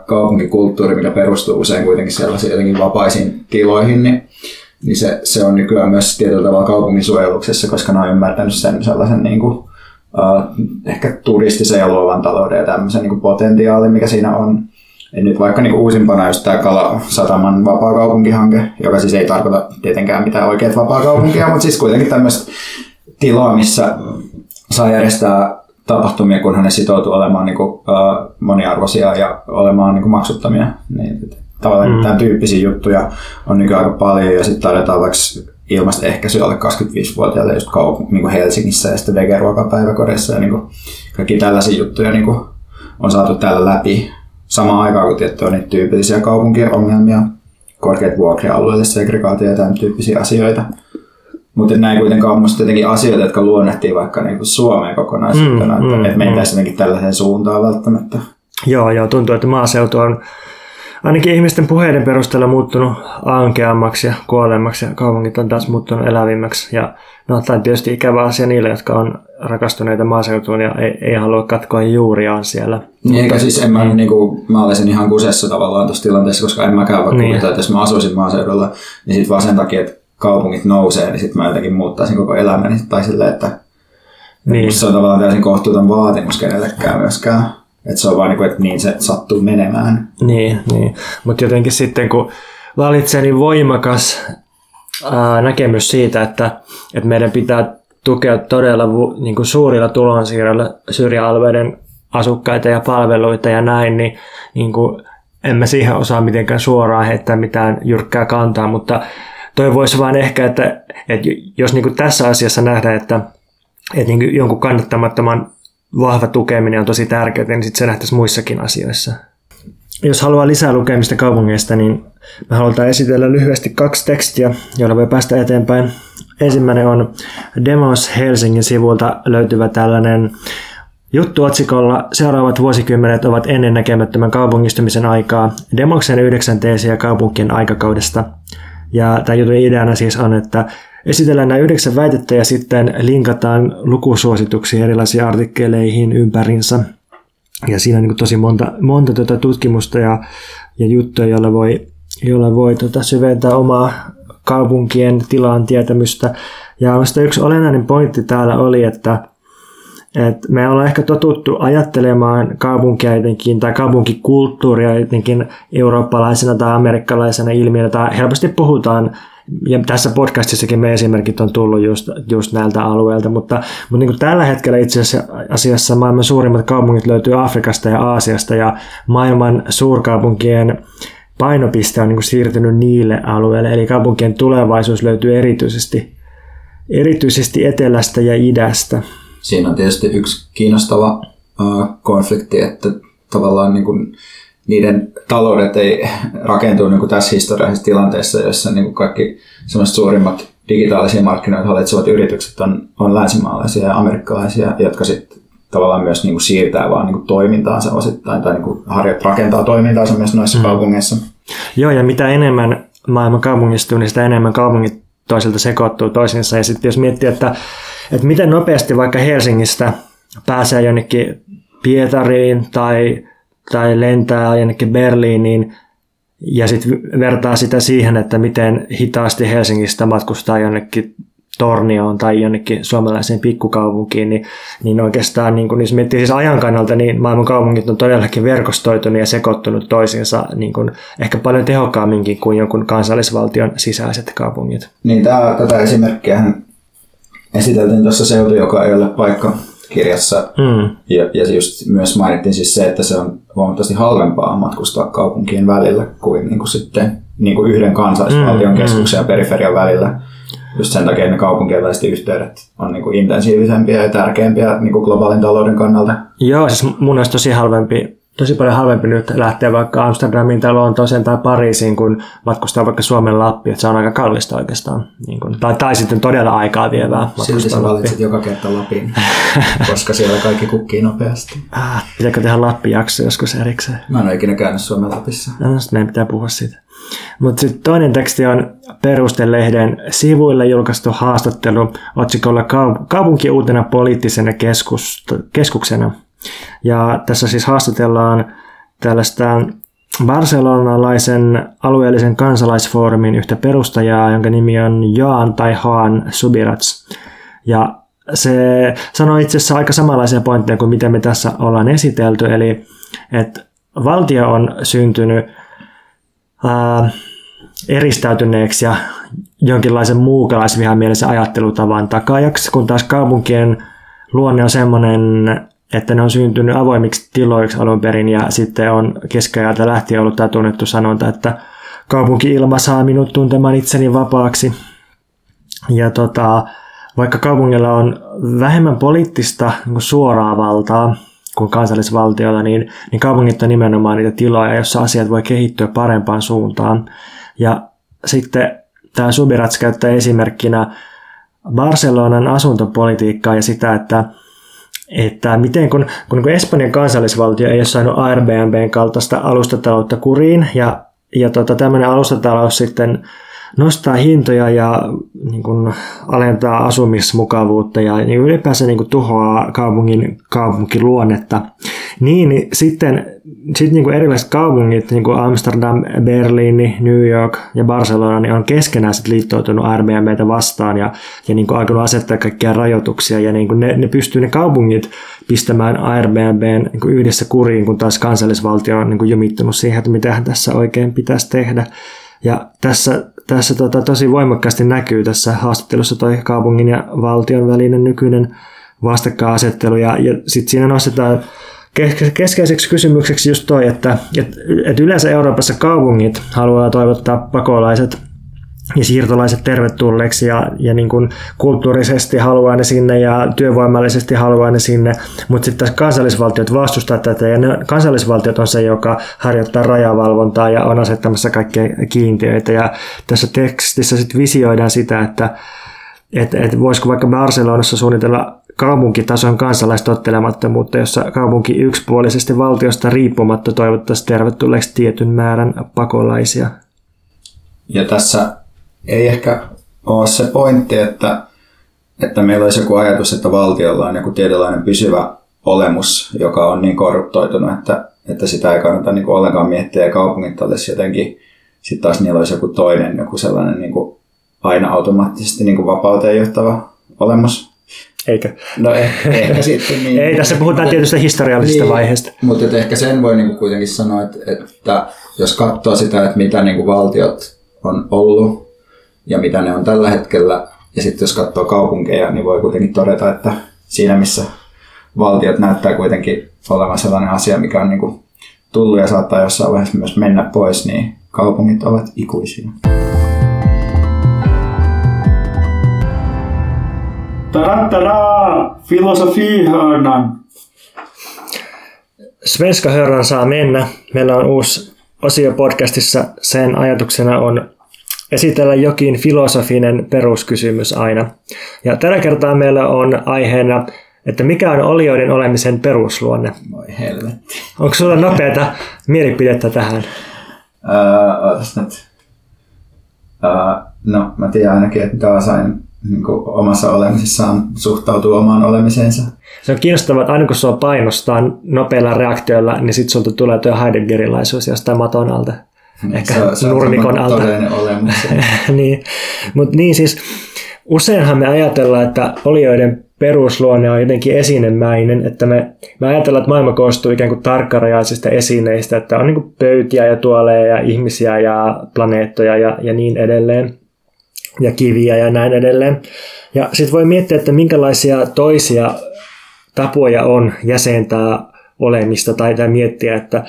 kaupunkikulttuuri, mikä perustuu usein kuitenkin sellaisiin jotenkin vapaisiin tiloihin, niin se on nykyään myös tietyllä tavalla kaupunkisuojeluksessa, koska ne on ymmärtänyt sen sellaisen niin kuin, ehkä turistisen ja luovan talouden ja tämmöisen niin kuin potentiaalin, mikä siinä on. Ja nyt vaikka niin uusimpana just tämä Kalasataman vapaakaupunkihanke, joka siis ei tarkoita tietenkään mitään oikeat vapaakaupunkia, mutta siis kuitenkin tämmöistä tilaa, missä saa järjestää tapahtumia, kunhan ne sitoutuu olemaan niin kuin, moniarvoisia ja olemaan niin kuin maksuttomia. Niin, tavallaan tämän tyyppisiä juttuja on nykyään aika paljon ja sitten tarjotaan vaikka ilmaista ehkäisyä alle 25-vuotiaille just niin kuin Helsingissä ja sitten vegeruokapäiväkodissa ja niin kuin, kaikki tällaisia juttuja niin kuin, on saatu täällä läpi. Samaan aikaan, kun tietty on niitä tyypillisiä kaupunkien ongelmia, korkeat vuokria-alueille, segregaatio ja tämän tyyppisiä asioita. Mutta nämä ei kuitenkaan ole musta jotenkin asioita, jotka luonnehtii vaikka niin kuin Suomeen kokonaisuutena, että mentäisiin jotenkin tällaiseen suuntaan välttämättä. Joo, tuntuu, että maaseutu on ainakin ihmisten puheiden perusteella muuttunut ankeammaksi ja kuolemmaksi ja kaupungit on taas muuttunut elävimmäksi. Ja no, tämä on tietysti ikävä asia niille, jotka on rakastuneita maaseutuun ja ei halua katkoa juuriaan siellä. Niin, eikä siis mä olisin ihan kusessa tavallaan tuossa tilanteessa, koska en mäkään vaikka kuvitella, että jos mä asuisin maaseudulla, niin sitten vaan sen takia, että kaupungit nousee, niin sitten mä jotenkin muuttaisin koko elämäni tai silleen, että se on tavallaan täysin kohtuuton vaatimus kenellekään myöskään. Että se on vaan niin kuin, että niin se sattuu menemään. Niin. Mutta jotenkin sitten kun valitsee niin voimakas näkemys siitä, että meidän pitää tukea todella niin kuin suurilla tulonsiirroilla syrjäalueiden asukkaita ja palveluita ja näin, niin kuin en mä siihen osaa mitenkään suoraan heittää mitään jyrkkää kantaa, mutta toivoisi vaan ehkä, että jos niin kuin tässä asiassa nähdään, että niin kuin jonkun kannattamattoman vahva tukeminen on tosi tärkeää, niin sitten se nähtäisiin muissakin asioissa. Jos haluaa lisää lukemista kaupungeista, niin me halutaan esitellä lyhyesti 2 tekstiä, joilla voi päästä eteenpäin. Ensimmäinen on Demos Helsingin sivulta löytyvä tällainen juttu otsikolla "Seuraavat vuosikymmenet ovat ennennäkemättömän kaupungistumisen aikaa. Demoksen 9 teesiä kaupunkien aikakaudesta". Ja tämä jutun ideana siis on, että esitellään nämä 9 väitettä ja sitten linkataan lukusuosituksia erilaisiin artikkeleihin ympärinsä. Ja siinä on niin tosi monta tutkimusta ja ja juttuja, jolla voi syventää omaa kaupunkien tilan tietämystä. Ja minusta yksi olennainen pointti täällä oli, että me ollaan ehkä totuttu ajattelemaan kaupunkia jotenkin, tai kaupunkikulttuuria jotenkin eurooppalaisena tai amerikkalaisena ilmiönä, tai helposti puhutaan, ja tässä podcastissakin me esimerkit on tullut just näiltä alueilta, mutta niin kuin tällä hetkellä itse asiassa maailman suurimmat kaupungit löytyy Afrikasta ja Aasiasta, ja maailman suurkaupunkien painopiste on niin kuin siirtynyt niille alueille, eli kaupunkien tulevaisuus löytyy erityisesti etelästä ja idästä. Siinä on tietysti yksi kiinnostava konflikti, että tavallaan niin kuin niiden taloudet ei rakentuu niin kuin tässä historiallisessa tilanteessa, jossa niin kuin kaikki semmoiset suurimmat digitaalisia markkinoita hallitsevat yritykset on länsimaalaisia ja amerikkalaisia, jotka sitten tavallaan myös niin kuin siirtää vaan niin kuin toimintaansa osittain tai niin kuin rakentaa toimintaansa myös noissa kaupungeissa. Joo, ja mitä enemmän maailma kaupungistuu, niin sitä enemmän kaupungit toisilta sekoittuu toisiinsa. Ja sitten jos miettii, että miten nopeasti vaikka Helsingistä pääsee jonnekin Pietariin tai lentää jonnekin Berliiniin ja sitten vertaa sitä siihen, että miten hitaasti Helsingistä matkustaa jonnekin Tornioon tai jonnekin suomalaiseen pikkukaupunkiin, niin oikeastaan, niin kun miettii siis ajan kannalta, niin maailman kaupungit on todellakin verkostoitunut ja sekoittunut toisiinsa niin kun ehkä paljon tehokkaamminkin kuin jonkun kansallisvaltion sisäiset kaupungit. Niin, tätä esimerkkiähän esiteltiin tuossa Seutu, joka ei ole paikka kirjassa, ja just myös mainittiin siis se, että se on huomattavasti halvempaa matkustaa kaupunkien välillä kuin, niin kuin, sitten, niin kuin yhden kansallisvaltion keskuksen ja periferian välillä. Just sen takia ne kaupunkialaiset yhteydet on niin kuin intensiivisempiä ja tärkeämpiä niin kuin globaalin talouden kannalta. Joo, siis mun olisi tosi paljon halvempi nyt lähteä vaikka Amsterdamiin tai Lontooseen tai Pariisiin, kun matkustaa vaikka Suomen Lappi. Että se on aika kallista oikeastaan. Niin kuin, tai sitten todella aikaa vievää. Silti sä valitset joka kerta Lapin, koska siellä kaikki kukkii nopeasti. Pitääkö tehdä Lappi-jakso joskus erikseen? Mä en ole ikinä käynyt Suomen Lapissa. No, sitten meidän pitää puhua siitä. Mutta sitten toinen teksti on Peruste-lehden sivuilla julkaistu haastattelu otsikolla "Kaupunki uutena poliittisena keskuksena". Ja tässä siis haastatellaan tällaista barcelonalaisen alueellisen kansalaisfoorumin yhtä perustajaa, jonka nimi on Joan tai Joan Subirats. Ja se sanoi itse asiassa aika samanlaisia pointteja kuin mitä me tässä ollaan esitelty, eli että valtio on syntynyt eristäytyneeksi ja jonkinlaisen muukalaisvihamielisen ajattelutavan takaajaksi, kun taas kaupunkien luonne on semmoinen, että ne on syntynyt avoimiksi tiloiksi alun perin, ja sitten on keskiajalta lähtien ollut tämä tunnettu sanonta, että kaupunki-ilma saa minut tuntemaan itseni vapaaksi. Ja vaikka kaupungilla on vähemmän poliittista niin suoraa valtaa kuin kansallisvaltiolla, niin kaupungit on nimenomaan niitä tiloja, joissa asiat voi kehittyä parempaan suuntaan. Ja sitten tämä Subirats käyttää esimerkkinä Barcelonan asuntopolitiikkaa ja sitä, että miten kun Espanjan kansallisvaltio ei ole saanut Airbnbn kaltaista alustataloutta kuriin, ja tämmöinen alustatalous sitten nostaa hintoja ja niin kun alentaa asumismukavuutta ja niin ylipäänsä niin kun tuhoaa kaupunkiluonnetta, niin sitten niin kun erilaiset kaupungit, niin kuin Amsterdam, Berliini, New York ja Barcelona, niin on keskenään sit liittoutunut Airbnb:tä vastaan ja niin kun alkanut asettaa kaikkia rajoituksia, ja niin kun ne pystyy ne kaupungit pistämään Airbnb:n niin kun yhdessä kuriin, kun taas kansallisvaltio on niin kun jumittunut siihen, että mitähän tässä oikein pitäisi tehdä. Ja tässä tosi voimakkaasti näkyy tässä haastattelussa toi kaupungin ja valtion välinen nykyinen vastakkainasettelu. Ja sitten siinä nostetaan keskeiseksi kysymykseksi just toi, että yleensä Euroopassa kaupungit haluaa toivottaa pakolaiset ja siirtolaiset tervetulleeksi, ja niin kuin kulttuurisesti haluaa ne sinne ja työvoimallisesti haluaa ne sinne, mutta sitten kansallisvaltiot vastustaa tätä, ja ne kansallisvaltiot on se, joka harjoittaa rajavalvontaa ja on asettamassa kaikkia kiintiöitä. Ja tässä tekstissä sitten visioidaan sitä, että voisiko vaikka Barcelonassa suunnitella kaupunkitason kansalaistottelemattomuutta, jossa kaupunki yksipuolisesti valtiosta riippumatta toivottaisiin tervetulleeksi tietyn määrän pakolaisia. Ja tässä ei ehkä ole se pointti, että meillä olisi joku ajatus, että valtiolla on joku tietynlainen pysyvä olemus, joka on niin korruptoitunut, että, että sitä ei kannata niin kuin ollenkaan miettiä, ja kaupungit olisi jotenkin, sitten taas niillä olisi joku toinen, joku sellainen niin kuin aina automaattisesti niin kuin vapauteen johtava olemus. Eikä. No ehkä sitten niin. Ei, tässä puhutaan tietystä historiallisesta niin, vaiheesta. Mutta ehkä sen voi niin kuin kuitenkin sanoa, että jos katsoo sitä, että mitä niin kuin valtiot on ollut ja mitä ne on tällä hetkellä, ja sitten jos katsoo kaupunkeja, niin voi kuitenkin todeta, että siinä missä valtiot näyttää kuitenkin olevan sellainen asia, mikä on niin kuin tullut ja saattaa jossain vaiheessa myös mennä pois, niin kaupungit ovat ikuisia. Tadaa! Filosofi hörnan! Svenska hörnan saa mennä. Meillä on uusi osio podcastissa. Sen ajatuksena on esitellä jokin filosofinen peruskysymys aina. Ja tällä kertaa meillä on aiheena, että mikä on olioiden olemisen perusluonne? Voi helvetti. Onko sulla nopeata mielipidettä tähän? No, mä tiedän ainakin, että Daasain niin omassa olemisessaan suhtautuu omaan olemiseensa. Se on kiinnostavaa, että aina kun sua painostaa nopeilla reaktioilla, niin sitten sulta tulee tuo heideggerilaisuus jostain maton alta. Ehkä se nurmikon alta. Todellinen olemus. Niin. Mutta niin siis, useinhan me ajatellaan, että olioiden perusluonne on jotenkin esinemäinen, että me ajatellaan, että maailma koostuu ikään kuin tarkkarajaisista esineistä, että on niin kuin pöytiä ja tuoleja ja ihmisiä ja planeettoja ja niin edelleen, ja kiviä ja näin edelleen. Ja sitten voi miettiä, että minkälaisia toisia tapoja on jäsentää olemista tai miettiä, että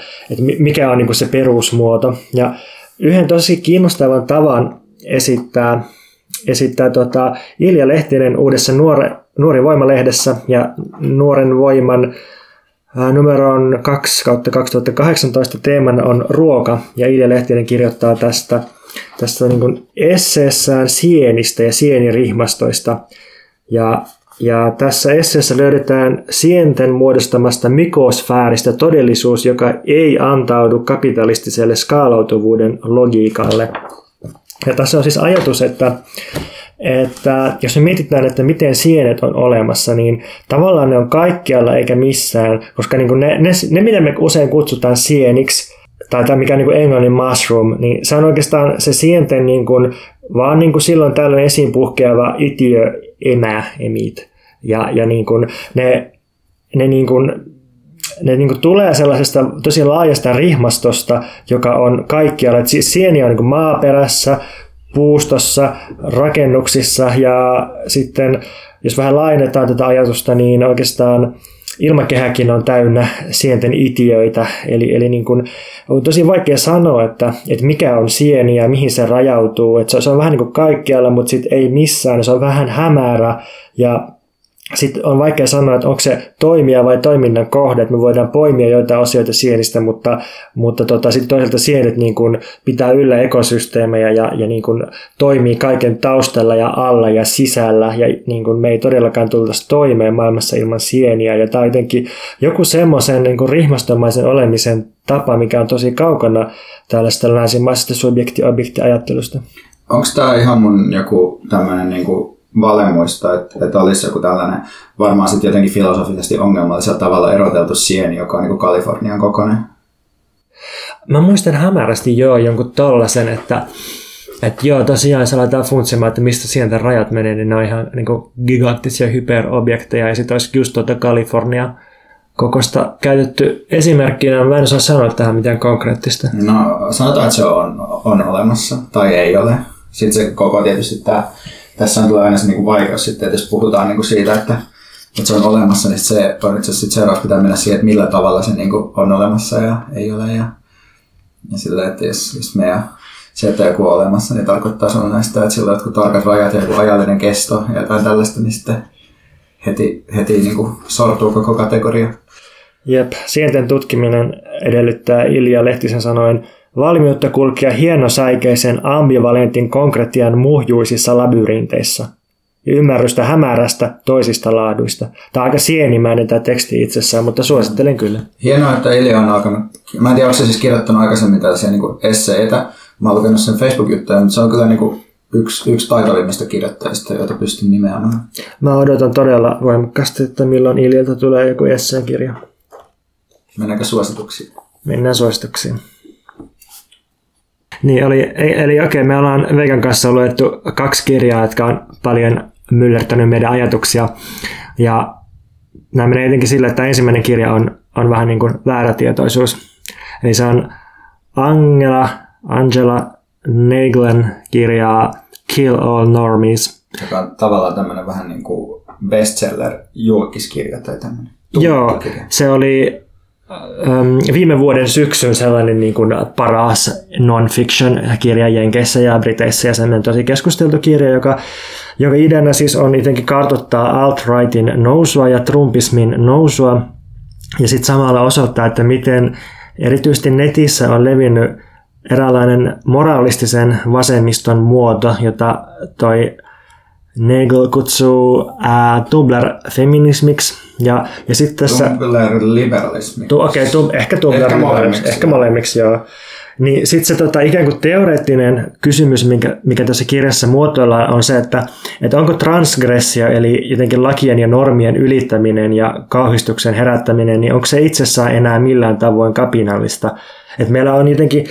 mikä on niin kuin se perusmuoto. Ja yhden tosi kiinnostavan tavan esittää Ilja Lehtinen uudessa Nuori Voima-lehdessä, ja Nuoren Voiman numeron 2/2018 teemana on ruoka, ja Ilja Lehtinen kirjoittaa tästä niin kuin esseessään sienistä ja sienirihmastoista. Ja tässä esseessä löydetään sienten muodostamasta mikosfääristä todellisuus, joka ei antaudu kapitalistiselle skaalautuvuuden logiikalle. Ja tässä on siis ajatus, että jos me mietitään, että miten sienet on olemassa, niin tavallaan ne on kaikkialla eikä missään, koska niin kuin ne mitä me usein kutsutaan sieniksi, tai mikä on niin englannin mushroom, niin se on oikeastaan se sienten niin kuin, vaan niin kuin silloin tällöin esiin puhkeava itiö, emä, emit. Ja niin kuin ne tulee sellaisesta tosi laajasta rihmastosta, joka on kaikkialla. Et siis sieniä on niin kuin maaperässä, puustossa, rakennuksissa, ja sitten jos vähän laajennetaan tätä ajatusta, niin oikeastaan ilmakehäkin on täynnä sienten itiöitä. Eli niin kuin, on tosi vaikea sanoa, että mikä on sieni ja mihin se rajautuu. Et se on vähän niin kuin kaikkialla, mutta sit ei missään. Se on vähän hämärä ja sitten on vaikea sanoa, että onko se toimija vai toiminnan kohde, että me voidaan poimia joitain osioita sienistä, mutta sitten toisaalta sienet niin kun pitää yllä ekosysteemejä ja niin kun toimii kaiken taustalla ja alla ja sisällä, ja niin kun me ei todellakaan tultaisi toimeen maailmassa ilman sieniä, ja tämä on jotenkin joku semmoisen niin kun rihmastomaisen olemisen tapa, mikä on tosi kaukana tällaista länsimaisesta subjekti-objekti-ajattelusta. Onko tämä ihan mun joku tämmöinen niinku valemuista, että olisi joku tällainen varmaan sitten jotenkin filosofisesti ongelmallisella tavalla eroteltu sieni, joka on niin kuin Kalifornian kokoinen? Mä muistan hämärästi jonkun tollasen, että joo, tosiaan se laitetaan funtsimaan, että mistä sieltä rajat menee, niin ne on ihan niin kuin giganttisia hyperobjekteja, ja sitten olisi just tuota Kalifornian kokosta käytetty esimerkkinä. Mä en osaa sanoa tähän mitään konkreettista. No sanotaan, että se on olemassa, tai ei ole. Sitten se koko tietysti tässä on aina se niinku vaikeus sitten, että jos puhutaan niinku siitä, että se on olemassa, niin se on itse asiassa seuraavaksi pitää mennä siihen, että millä tavalla se niinku on olemassa ja ei ole. Ja sillä, että jos se, että joku on olemassa, niin tarkoittaa sanoa sitä, että sillä on jotkut tarkat rajat ja joku ajallinen kesto ja jotain tällaista, niin sitten heti niinku sortuu koko kategoria. Jep, sienten tutkiminen edellyttää Ilja Lehtisen sanoen valmiutta kulkea hienosäikeisen ambivalentin konkretian muhjuisissa labyrinteissä ja ymmärrystä hämärästä toisista laaduista. Tämä on aika sienimäinen tämä teksti itsessään, mutta suosittelen kyllä. Hienoa, että Ilja on alkanut. Mä en tiedä, onko se siis kirjoittanut aikaisemmin tällaisia niin esseitä. Mä oon lukenut sen Facebook-juttuja, mutta se on kyllä niin yksi taitavimmista kirjoittajista, joita pystyn nimeämään. Mä odotan todella voimakkaasti, että milloin Iljalta tulee joku esseen kirja. Mennäänkö suosituksiin? Mennään suosituksiin. Niin, eli me ollaan Veikan kanssa luettu 2 kirjaa, jotka on paljon myllertänyt meidän ajatuksia. Ja nämä menee jotenkin sillä, että ensimmäinen kirja on vähän niin kuin väärätietoisuus. Eli se on Angela Naglen kirjaa Kill All Normies. Joka on tavallaan tämmöinen vähän niin kuin bestseller-julkiskirja tai tämmöinen. Joo, se oli viime vuoden syksyn sellainen niin kuin paras non-fiction-kirja Jenkeissä ja Briteissä, ja semmoinen tosi keskusteltu kirja, jonka ideana siis on jotenkin kartoittaa alt-rightin nousua ja trumpismin nousua, ja sitten samalla osoittaa, että miten erityisesti netissä on levinnyt eräänlainen moralistisen vasemmiston muoto, jota toi Nagel kutsuu Tubler-feminismiksi. Ja sitten tässä Tubler-liberalismiksi. Ehkä Tubler-liberalismiksi. Ehkä molemmiksi, joo. Niin sitten se ikään kuin teoreettinen kysymys, mikä tässä kirjassa muotoillaan, on se, että onko transgressio, eli jotenkin lakien ja normien ylittäminen ja kauhistuksen herättäminen, niin onko se itsessään enää millään tavoin kapinallista. Että meillä on jotenkin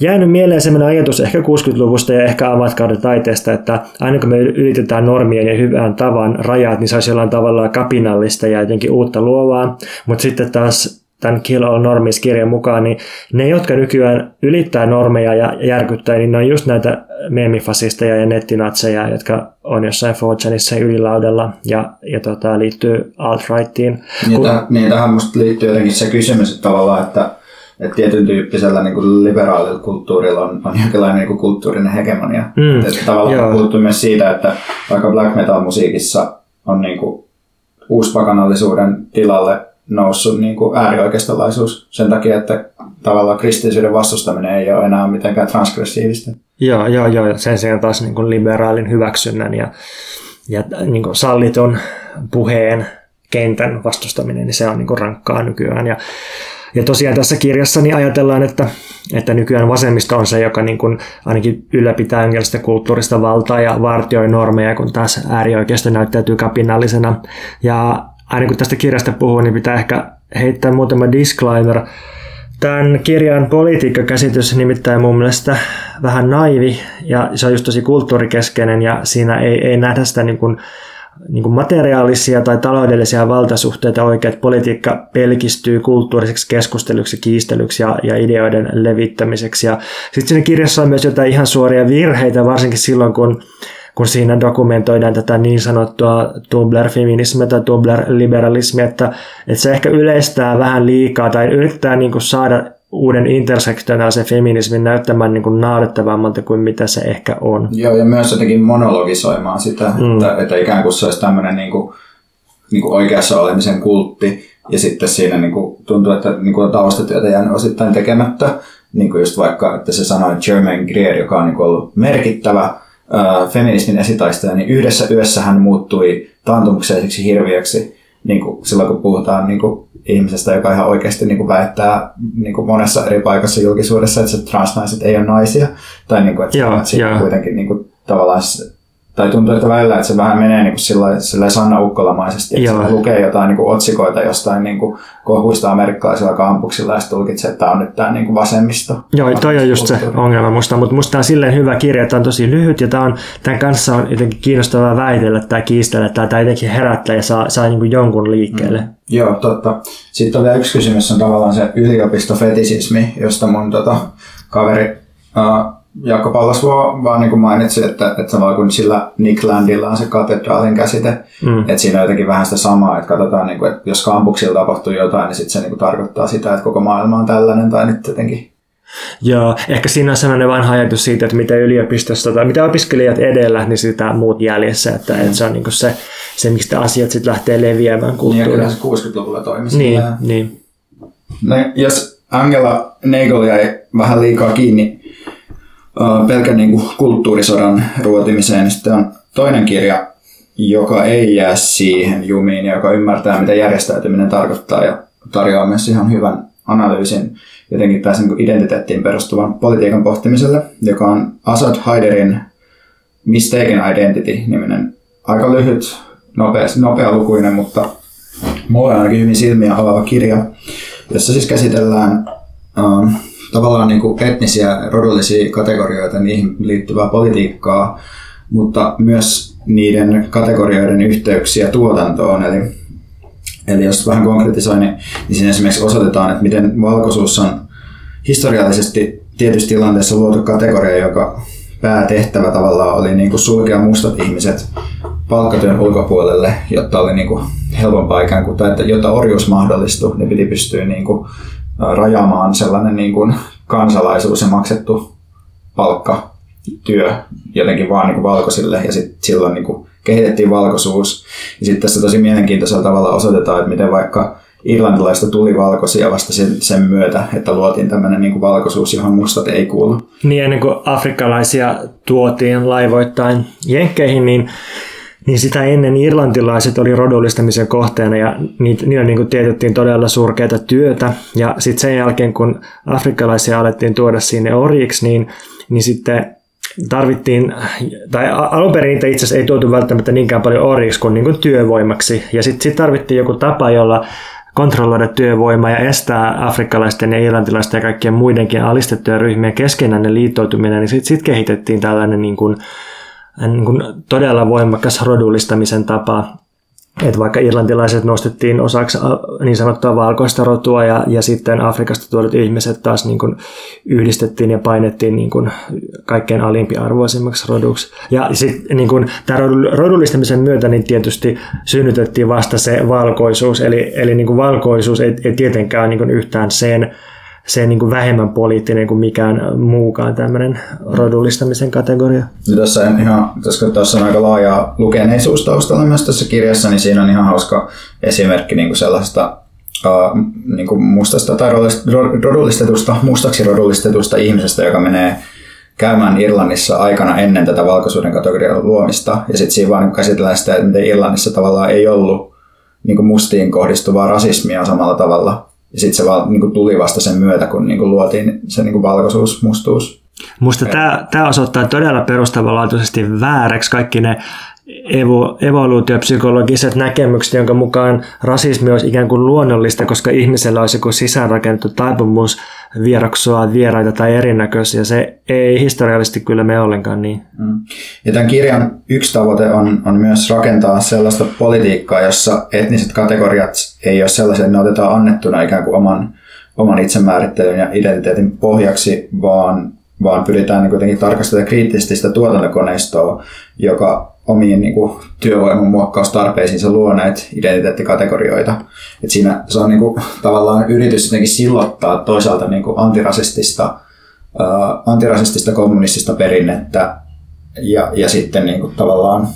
jäänyt mieleen sellainen ajatus ehkä 60-luvusta ja ehkä avantgarden taiteesta, että aina kun me ylitetään normien ja hyvän tavan rajat, niin se olisi jollain tavalla kapinallista ja jotenkin uutta luovaa. Mutta sitten taas tämän Kill All Normies-kirjan mukaan, niin ne, jotka nykyään ylittää normeja ja järkyttää, niin ne on just näitä meemifasisteja ja nettinatseja, jotka on jossain 4chanissa ylilaudella ja liittyy alt-rightiin. Niin tähän musta liittyy jotenkin se kysymys, että tavallaan, että tietyn tyyppisellä niin liberaalilla kulttuurilla on jonkinlainen niin kulttuurinen hegemonia. Että tavallaan puhuttu myös siitä, että vaikka black metal musiikissa on niin uuspakanallisuuden tilalle noussut niin äärioikeistolaisuus sen takia, että tavallaan kristillisyyden vastustaminen ei ole enää mitenkään transgressiivistä. Joo. Sen sijaan taas niin liberaalin hyväksynnän ja niin sallitun puheen kentän vastustaminen, niin se on niin rankkaa nykyään. Ja tosiaan tässä kirjassa niin ajatellaan, että nykyään vasemmisto on se, joka niin kuin ainakin ylläpitää jonkinlaista kulttuurista valtaa ja vartioi normeja, kun taas äärioikeisto näyttäytyy kapinallisena. Ja aina kun tästä kirjasta puhuu, niin pitää ehkä heittää muutama disclaimer. Tämän kirjan politiikkakäsitys nimittäin mun mielestä vähän naivi, ja se on just tosi kulttuurikeskeinen, ja siinä ei nähdä sitä niin kuin materiaalisia tai taloudellisia valtasuhteita oikein, että politiikka pelkistyy kulttuuriseksi keskusteluksi, kiistelyksi ja ideoiden levittämiseksi. Sitten siinä kirjassa on myös jotain ihan suoria virheitä, varsinkin silloin, kun siinä dokumentoidaan tätä niin sanottua Tubler-feminismia tai Tubler-liberalismia, että se ehkä yleistää vähän liikaa tai yrittää niin kuin saada uuden intersektionaalisen feminismin näyttämään niin kuin naurettavammalta kuin mitä se ehkä on. Joo, ja myös jotenkin monologisoimaan sitä, että ikään kuin se olisi tämmöinen niin kuin oikeassa olemisen kultti, ja sitten siinä niin kuin tuntuu, että niin kuin on taustatyötä jäänyt osittain tekemättä, niin kuin just vaikka, että se sanoi Germaine Greer, joka on niin kuin ollut merkittävä feministin esitaistaja, niin yhdessä yössä hän muuttui taantumukseiseksi hirviöksi, niin kuin silloin kun puhutaan niin kuin ihmisestä, joka ihan oikeasti niin kuin väittää niin kuin monessa eri paikassa julkisuudessa, että transnaiset ei ole naisia. Tai niin kuin, että siitä kuitenkin niin kuin tavallaan, tai tuntuu, että välillä, että se vähän menee niin kuin sillä Sanna Ukkolamaisesti, että se lukee jotain niin kuin otsikoita jostain niin kuin kohuista amerikkalaisilla kampuksilla ja sitten tulkitsee, että tämä on nyt tämä niin kuin vasemmisto. Joo, toi on just se ongelma musta, mutta musta on silleen hyvä kirja, että on tosi lyhyt ja tämän kanssa on jotenkin kiinnostavaa väitellä tai kiistellä tai jotenkin herättää ja saa niin kuin jonkun liikkeelle. Joo, totta. Sitten on vielä yksi kysymys, on tavallaan se yliopistofetisismi, josta mun kaveri Jaka Kauppala vaan niin kuin mainitsi, että tavallaan kun sillä Nick Landilla on se katedraalin käsite, että siinä on jotenkin vähän sitä samaa, että katsotaan, niin kuin, että jos kampuksilla tapahtuu jotain, niin sitten se niin kuin tarkoittaa sitä, että koko maailma on tällainen tai nyt jotenkin. Joo, ehkä siinä on sellainen vanha ajatus siitä, että mitä yliopistossa tai mitä opiskelijat edellä, niin sitä muut jäljessä, että se on niin kuin se mistä asiat sitten lähtee leviämään kulttuurilla. Niin, kyllä se 60-luvulla toimisi. Niin. No, jos Angela Nagel jäi vähän liikaa kiinni pelkän niin kuin kulttuurisodan ruotimiseen, niin sitten on toinen kirja, joka ei jää siihen jumiin ja joka ymmärtää, mitä järjestäytyminen tarkoittaa ja tarjoaa myös ihan hyvän analyysin jotenkin tässä niin kuin identiteettiin perustuvan politiikan pohtimiselle, joka on Asad Haiderin Mistaken Identity-niminen. Aika lyhyt, nopealukuinen, mutta mulle ainakin hyvin silmiä avaava kirja, jossa siis käsitellään tavallaan niin kuin etnisiä, rodullisia kategorioita, niihin liittyvää politiikkaa, mutta myös niiden kategorioiden yhteyksiä tuotantoon. Eli jos vähän konkretisoin, niin siinä esimerkiksi osoitetaan, että miten valkoisuus on historiallisesti tietyissä tilanteissa luotu kategoria, joka päätehtävä tavallaan oli niin kuin sulkea mustat ihmiset palkkatyön ulkopuolelle, jotta oli niin kuin helpompaa ikään kuin, tai että jotta orjuus mahdollistui, niin piti pystyä niin kuin rajaamaan sellainen niin kuin kansalaisuus ja maksettu palkkatyö jotenkin vaan niin kuin valkoisille, ja sitten silloin niin kuin kehitettiin valkoisuus. Ja sitten tässä tosi mielenkiintoisella tavalla osoitetaan, että miten vaikka irlantilaista tuli valkoisia vasta sen myötä, että luotiin tämmöinen niin kuin valkoisuus, johon mustat ei kuulu. Niin ennen kuin afrikkalaisia tuotiin laivoittain jenkkeihin, niin sitä ennen irlantilaiset oli rodullistamisen kohteena ja niillä niin kuin teetettiin todella surkeata työtä. Ja sitten sen jälkeen, kun afrikkalaisia alettiin tuoda sinne orjiksi, niin sitten tarvittiin, tai alun perin niitä itse asiassa ei tuotu välttämättä niinkään paljon orjiksi kuin, työvoimaksi. Ja sitten tarvittiin joku tapa, jolla kontrolloida työvoimaa ja estää afrikkalaisten ja irlantilaisten ja kaikkien muidenkin alistettuja ryhmien keskenään liittoutuminen, niin sitten kehitettiin tällainen niin kuin todella voimakas rodullistamisen tapa. Että vaikka irlantilaiset nostettiin osaksi niin sanottua valkoista rotua ja sitten Afrikasta tuodut ihmiset taas niin kuin yhdistettiin ja painettiin niin kuin kaikkein alimpiarvoisimmaksi roduksi. Ja sitten niin kuin tämän rodullistamisen myötä niin tietysti synnytettiin vasta se valkoisuus. Eli niin kuin valkoisuus ei tietenkään niin kuin yhtään se niin kuin vähemmän poliittinen kuin mikään muukaan tämmöinen rodullistamisen kategoria. Tässä on aika laaja lukeneisuus taustalla myös tässä kirjassa, niin siinä on ihan hauska esimerkki niin kuin sellaista niin kuin mustasta tai rodullistetusta, mustaksi rodullistetusta ihmisestä, joka menee käymään Irlannissa aikana ennen tätä valkoisuuden kategorian luomista. Ja sitten siinä vaan käsitellään sitä, että miten Irlannissa tavallaan ei ollut niin kuin mustiin kohdistuvaa rasismia samalla tavalla. Ja sitten se niin tuli vasta sen myötä, kun niin luotiin se niin valkoisuus, mustuus. Musta tämä osoittaa todella perustavanlaatuisesti vääräksi kaikki ne evoluutiopsykologiset näkemykset, jonka mukaan rasismi olisi ikään kuin luonnollista, koska ihmisellä olisi joku sisäänrakennettu taipumus vieraksua, vieraita tai erinäköisiä. Se ei historiallisesti kyllä mene ollenkaan niin. Ja tämän kirjan yksi tavoite on myös rakentaa sellaista politiikkaa, jossa etniset kategoriat ei ole sellaisia, että ne otetaan annettuna ikään kuin oman itsemäärittelyn ja identiteetin pohjaksi, vaan pyritään niin kuitenkin tarkastella kriittisesti sitä tuotantokoneistoa, joka omiin niin kuin työvoiman muokkaustarpeisiinsa luo näitä identiteettikategorioita. Et siinä se on niin kuin tavallaan yritys jotenkin silottaa toisaalta niin kuin antirasistista kommunistista perinnettä ja sitten niin kuin tavallaan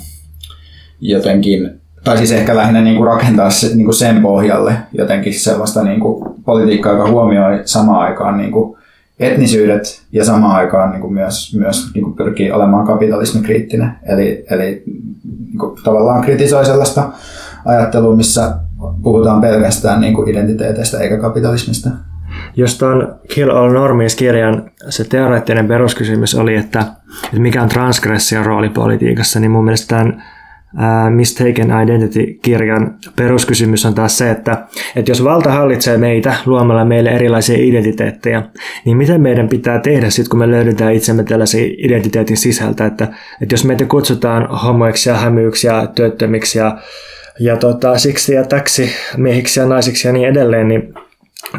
jotenkin, tai siis ehkä lähinnä niin kuin rakentaa niin kuin sen pohjalle jotenkin sellaista niin kuin politiikkaa, joka huomioi samaan aikaan niin kuin etnisyydet ja samaan aikaan niin kuin myös niin kuin pyrkii olemaan kapitalismikriittinen. Eli niin kuin tavallaan kritisoi sellaista ajattelua, missä puhutaan pelkästään niin kuin identiteeteistä eikä kapitalismista. Jos tuon Kill All Normies-kirjan se teoreettinen peruskysymys oli, että mikä on transgression rooli politiikassa, niin mun mielestä tämän Mistaken Identity-kirjan peruskysymys on taas se, että jos valta hallitsee meitä luomalla meille erilaisia identiteettejä, niin miten meidän pitää tehdä sitten, kun me löydetään itsemme tällaisen identiteetin sisältä, että jos meitä kutsutaan homoiksi ja hämyiksi ja työttömiksi ja siksi ja täksi, miehiksi ja naisiksi ja niin edelleen,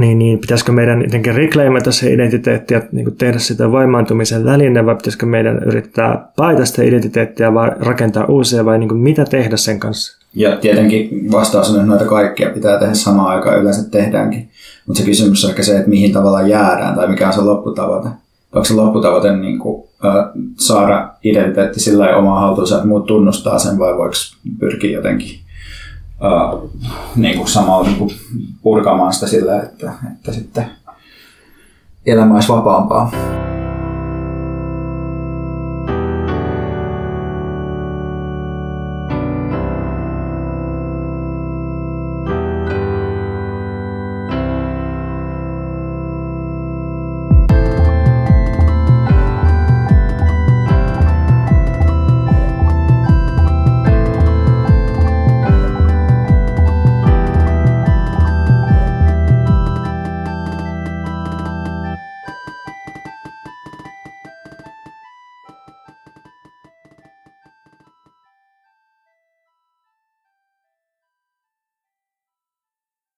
niin pitäisikö meidän jotenkin reclaimata se identiteetti ja niin tehdä sitä voimaantumisen väline, vai pitäisikö meidän yrittää paita sitä identiteettiä vai rakentaa uusia, vai niin mitä tehdä sen kanssa? Ja tietenkin vastaus on, että noita kaikkia pitää tehdä samaan aikaan, yleensä tehdäänkin. Mutta se kysymys on ehkä se, että mihin tavallaan jäädään tai mikä on se lopputavoite. Onko se lopputavoite niin kuin, saada identiteetti sillä lailla omaa haltuunsa, että muut tunnustaa sen, vai voiko pyrkiä jotenkin niin kuin samalla niin kuin purkamaan sitä sillä, että sitten elämä olisi vapaampaa.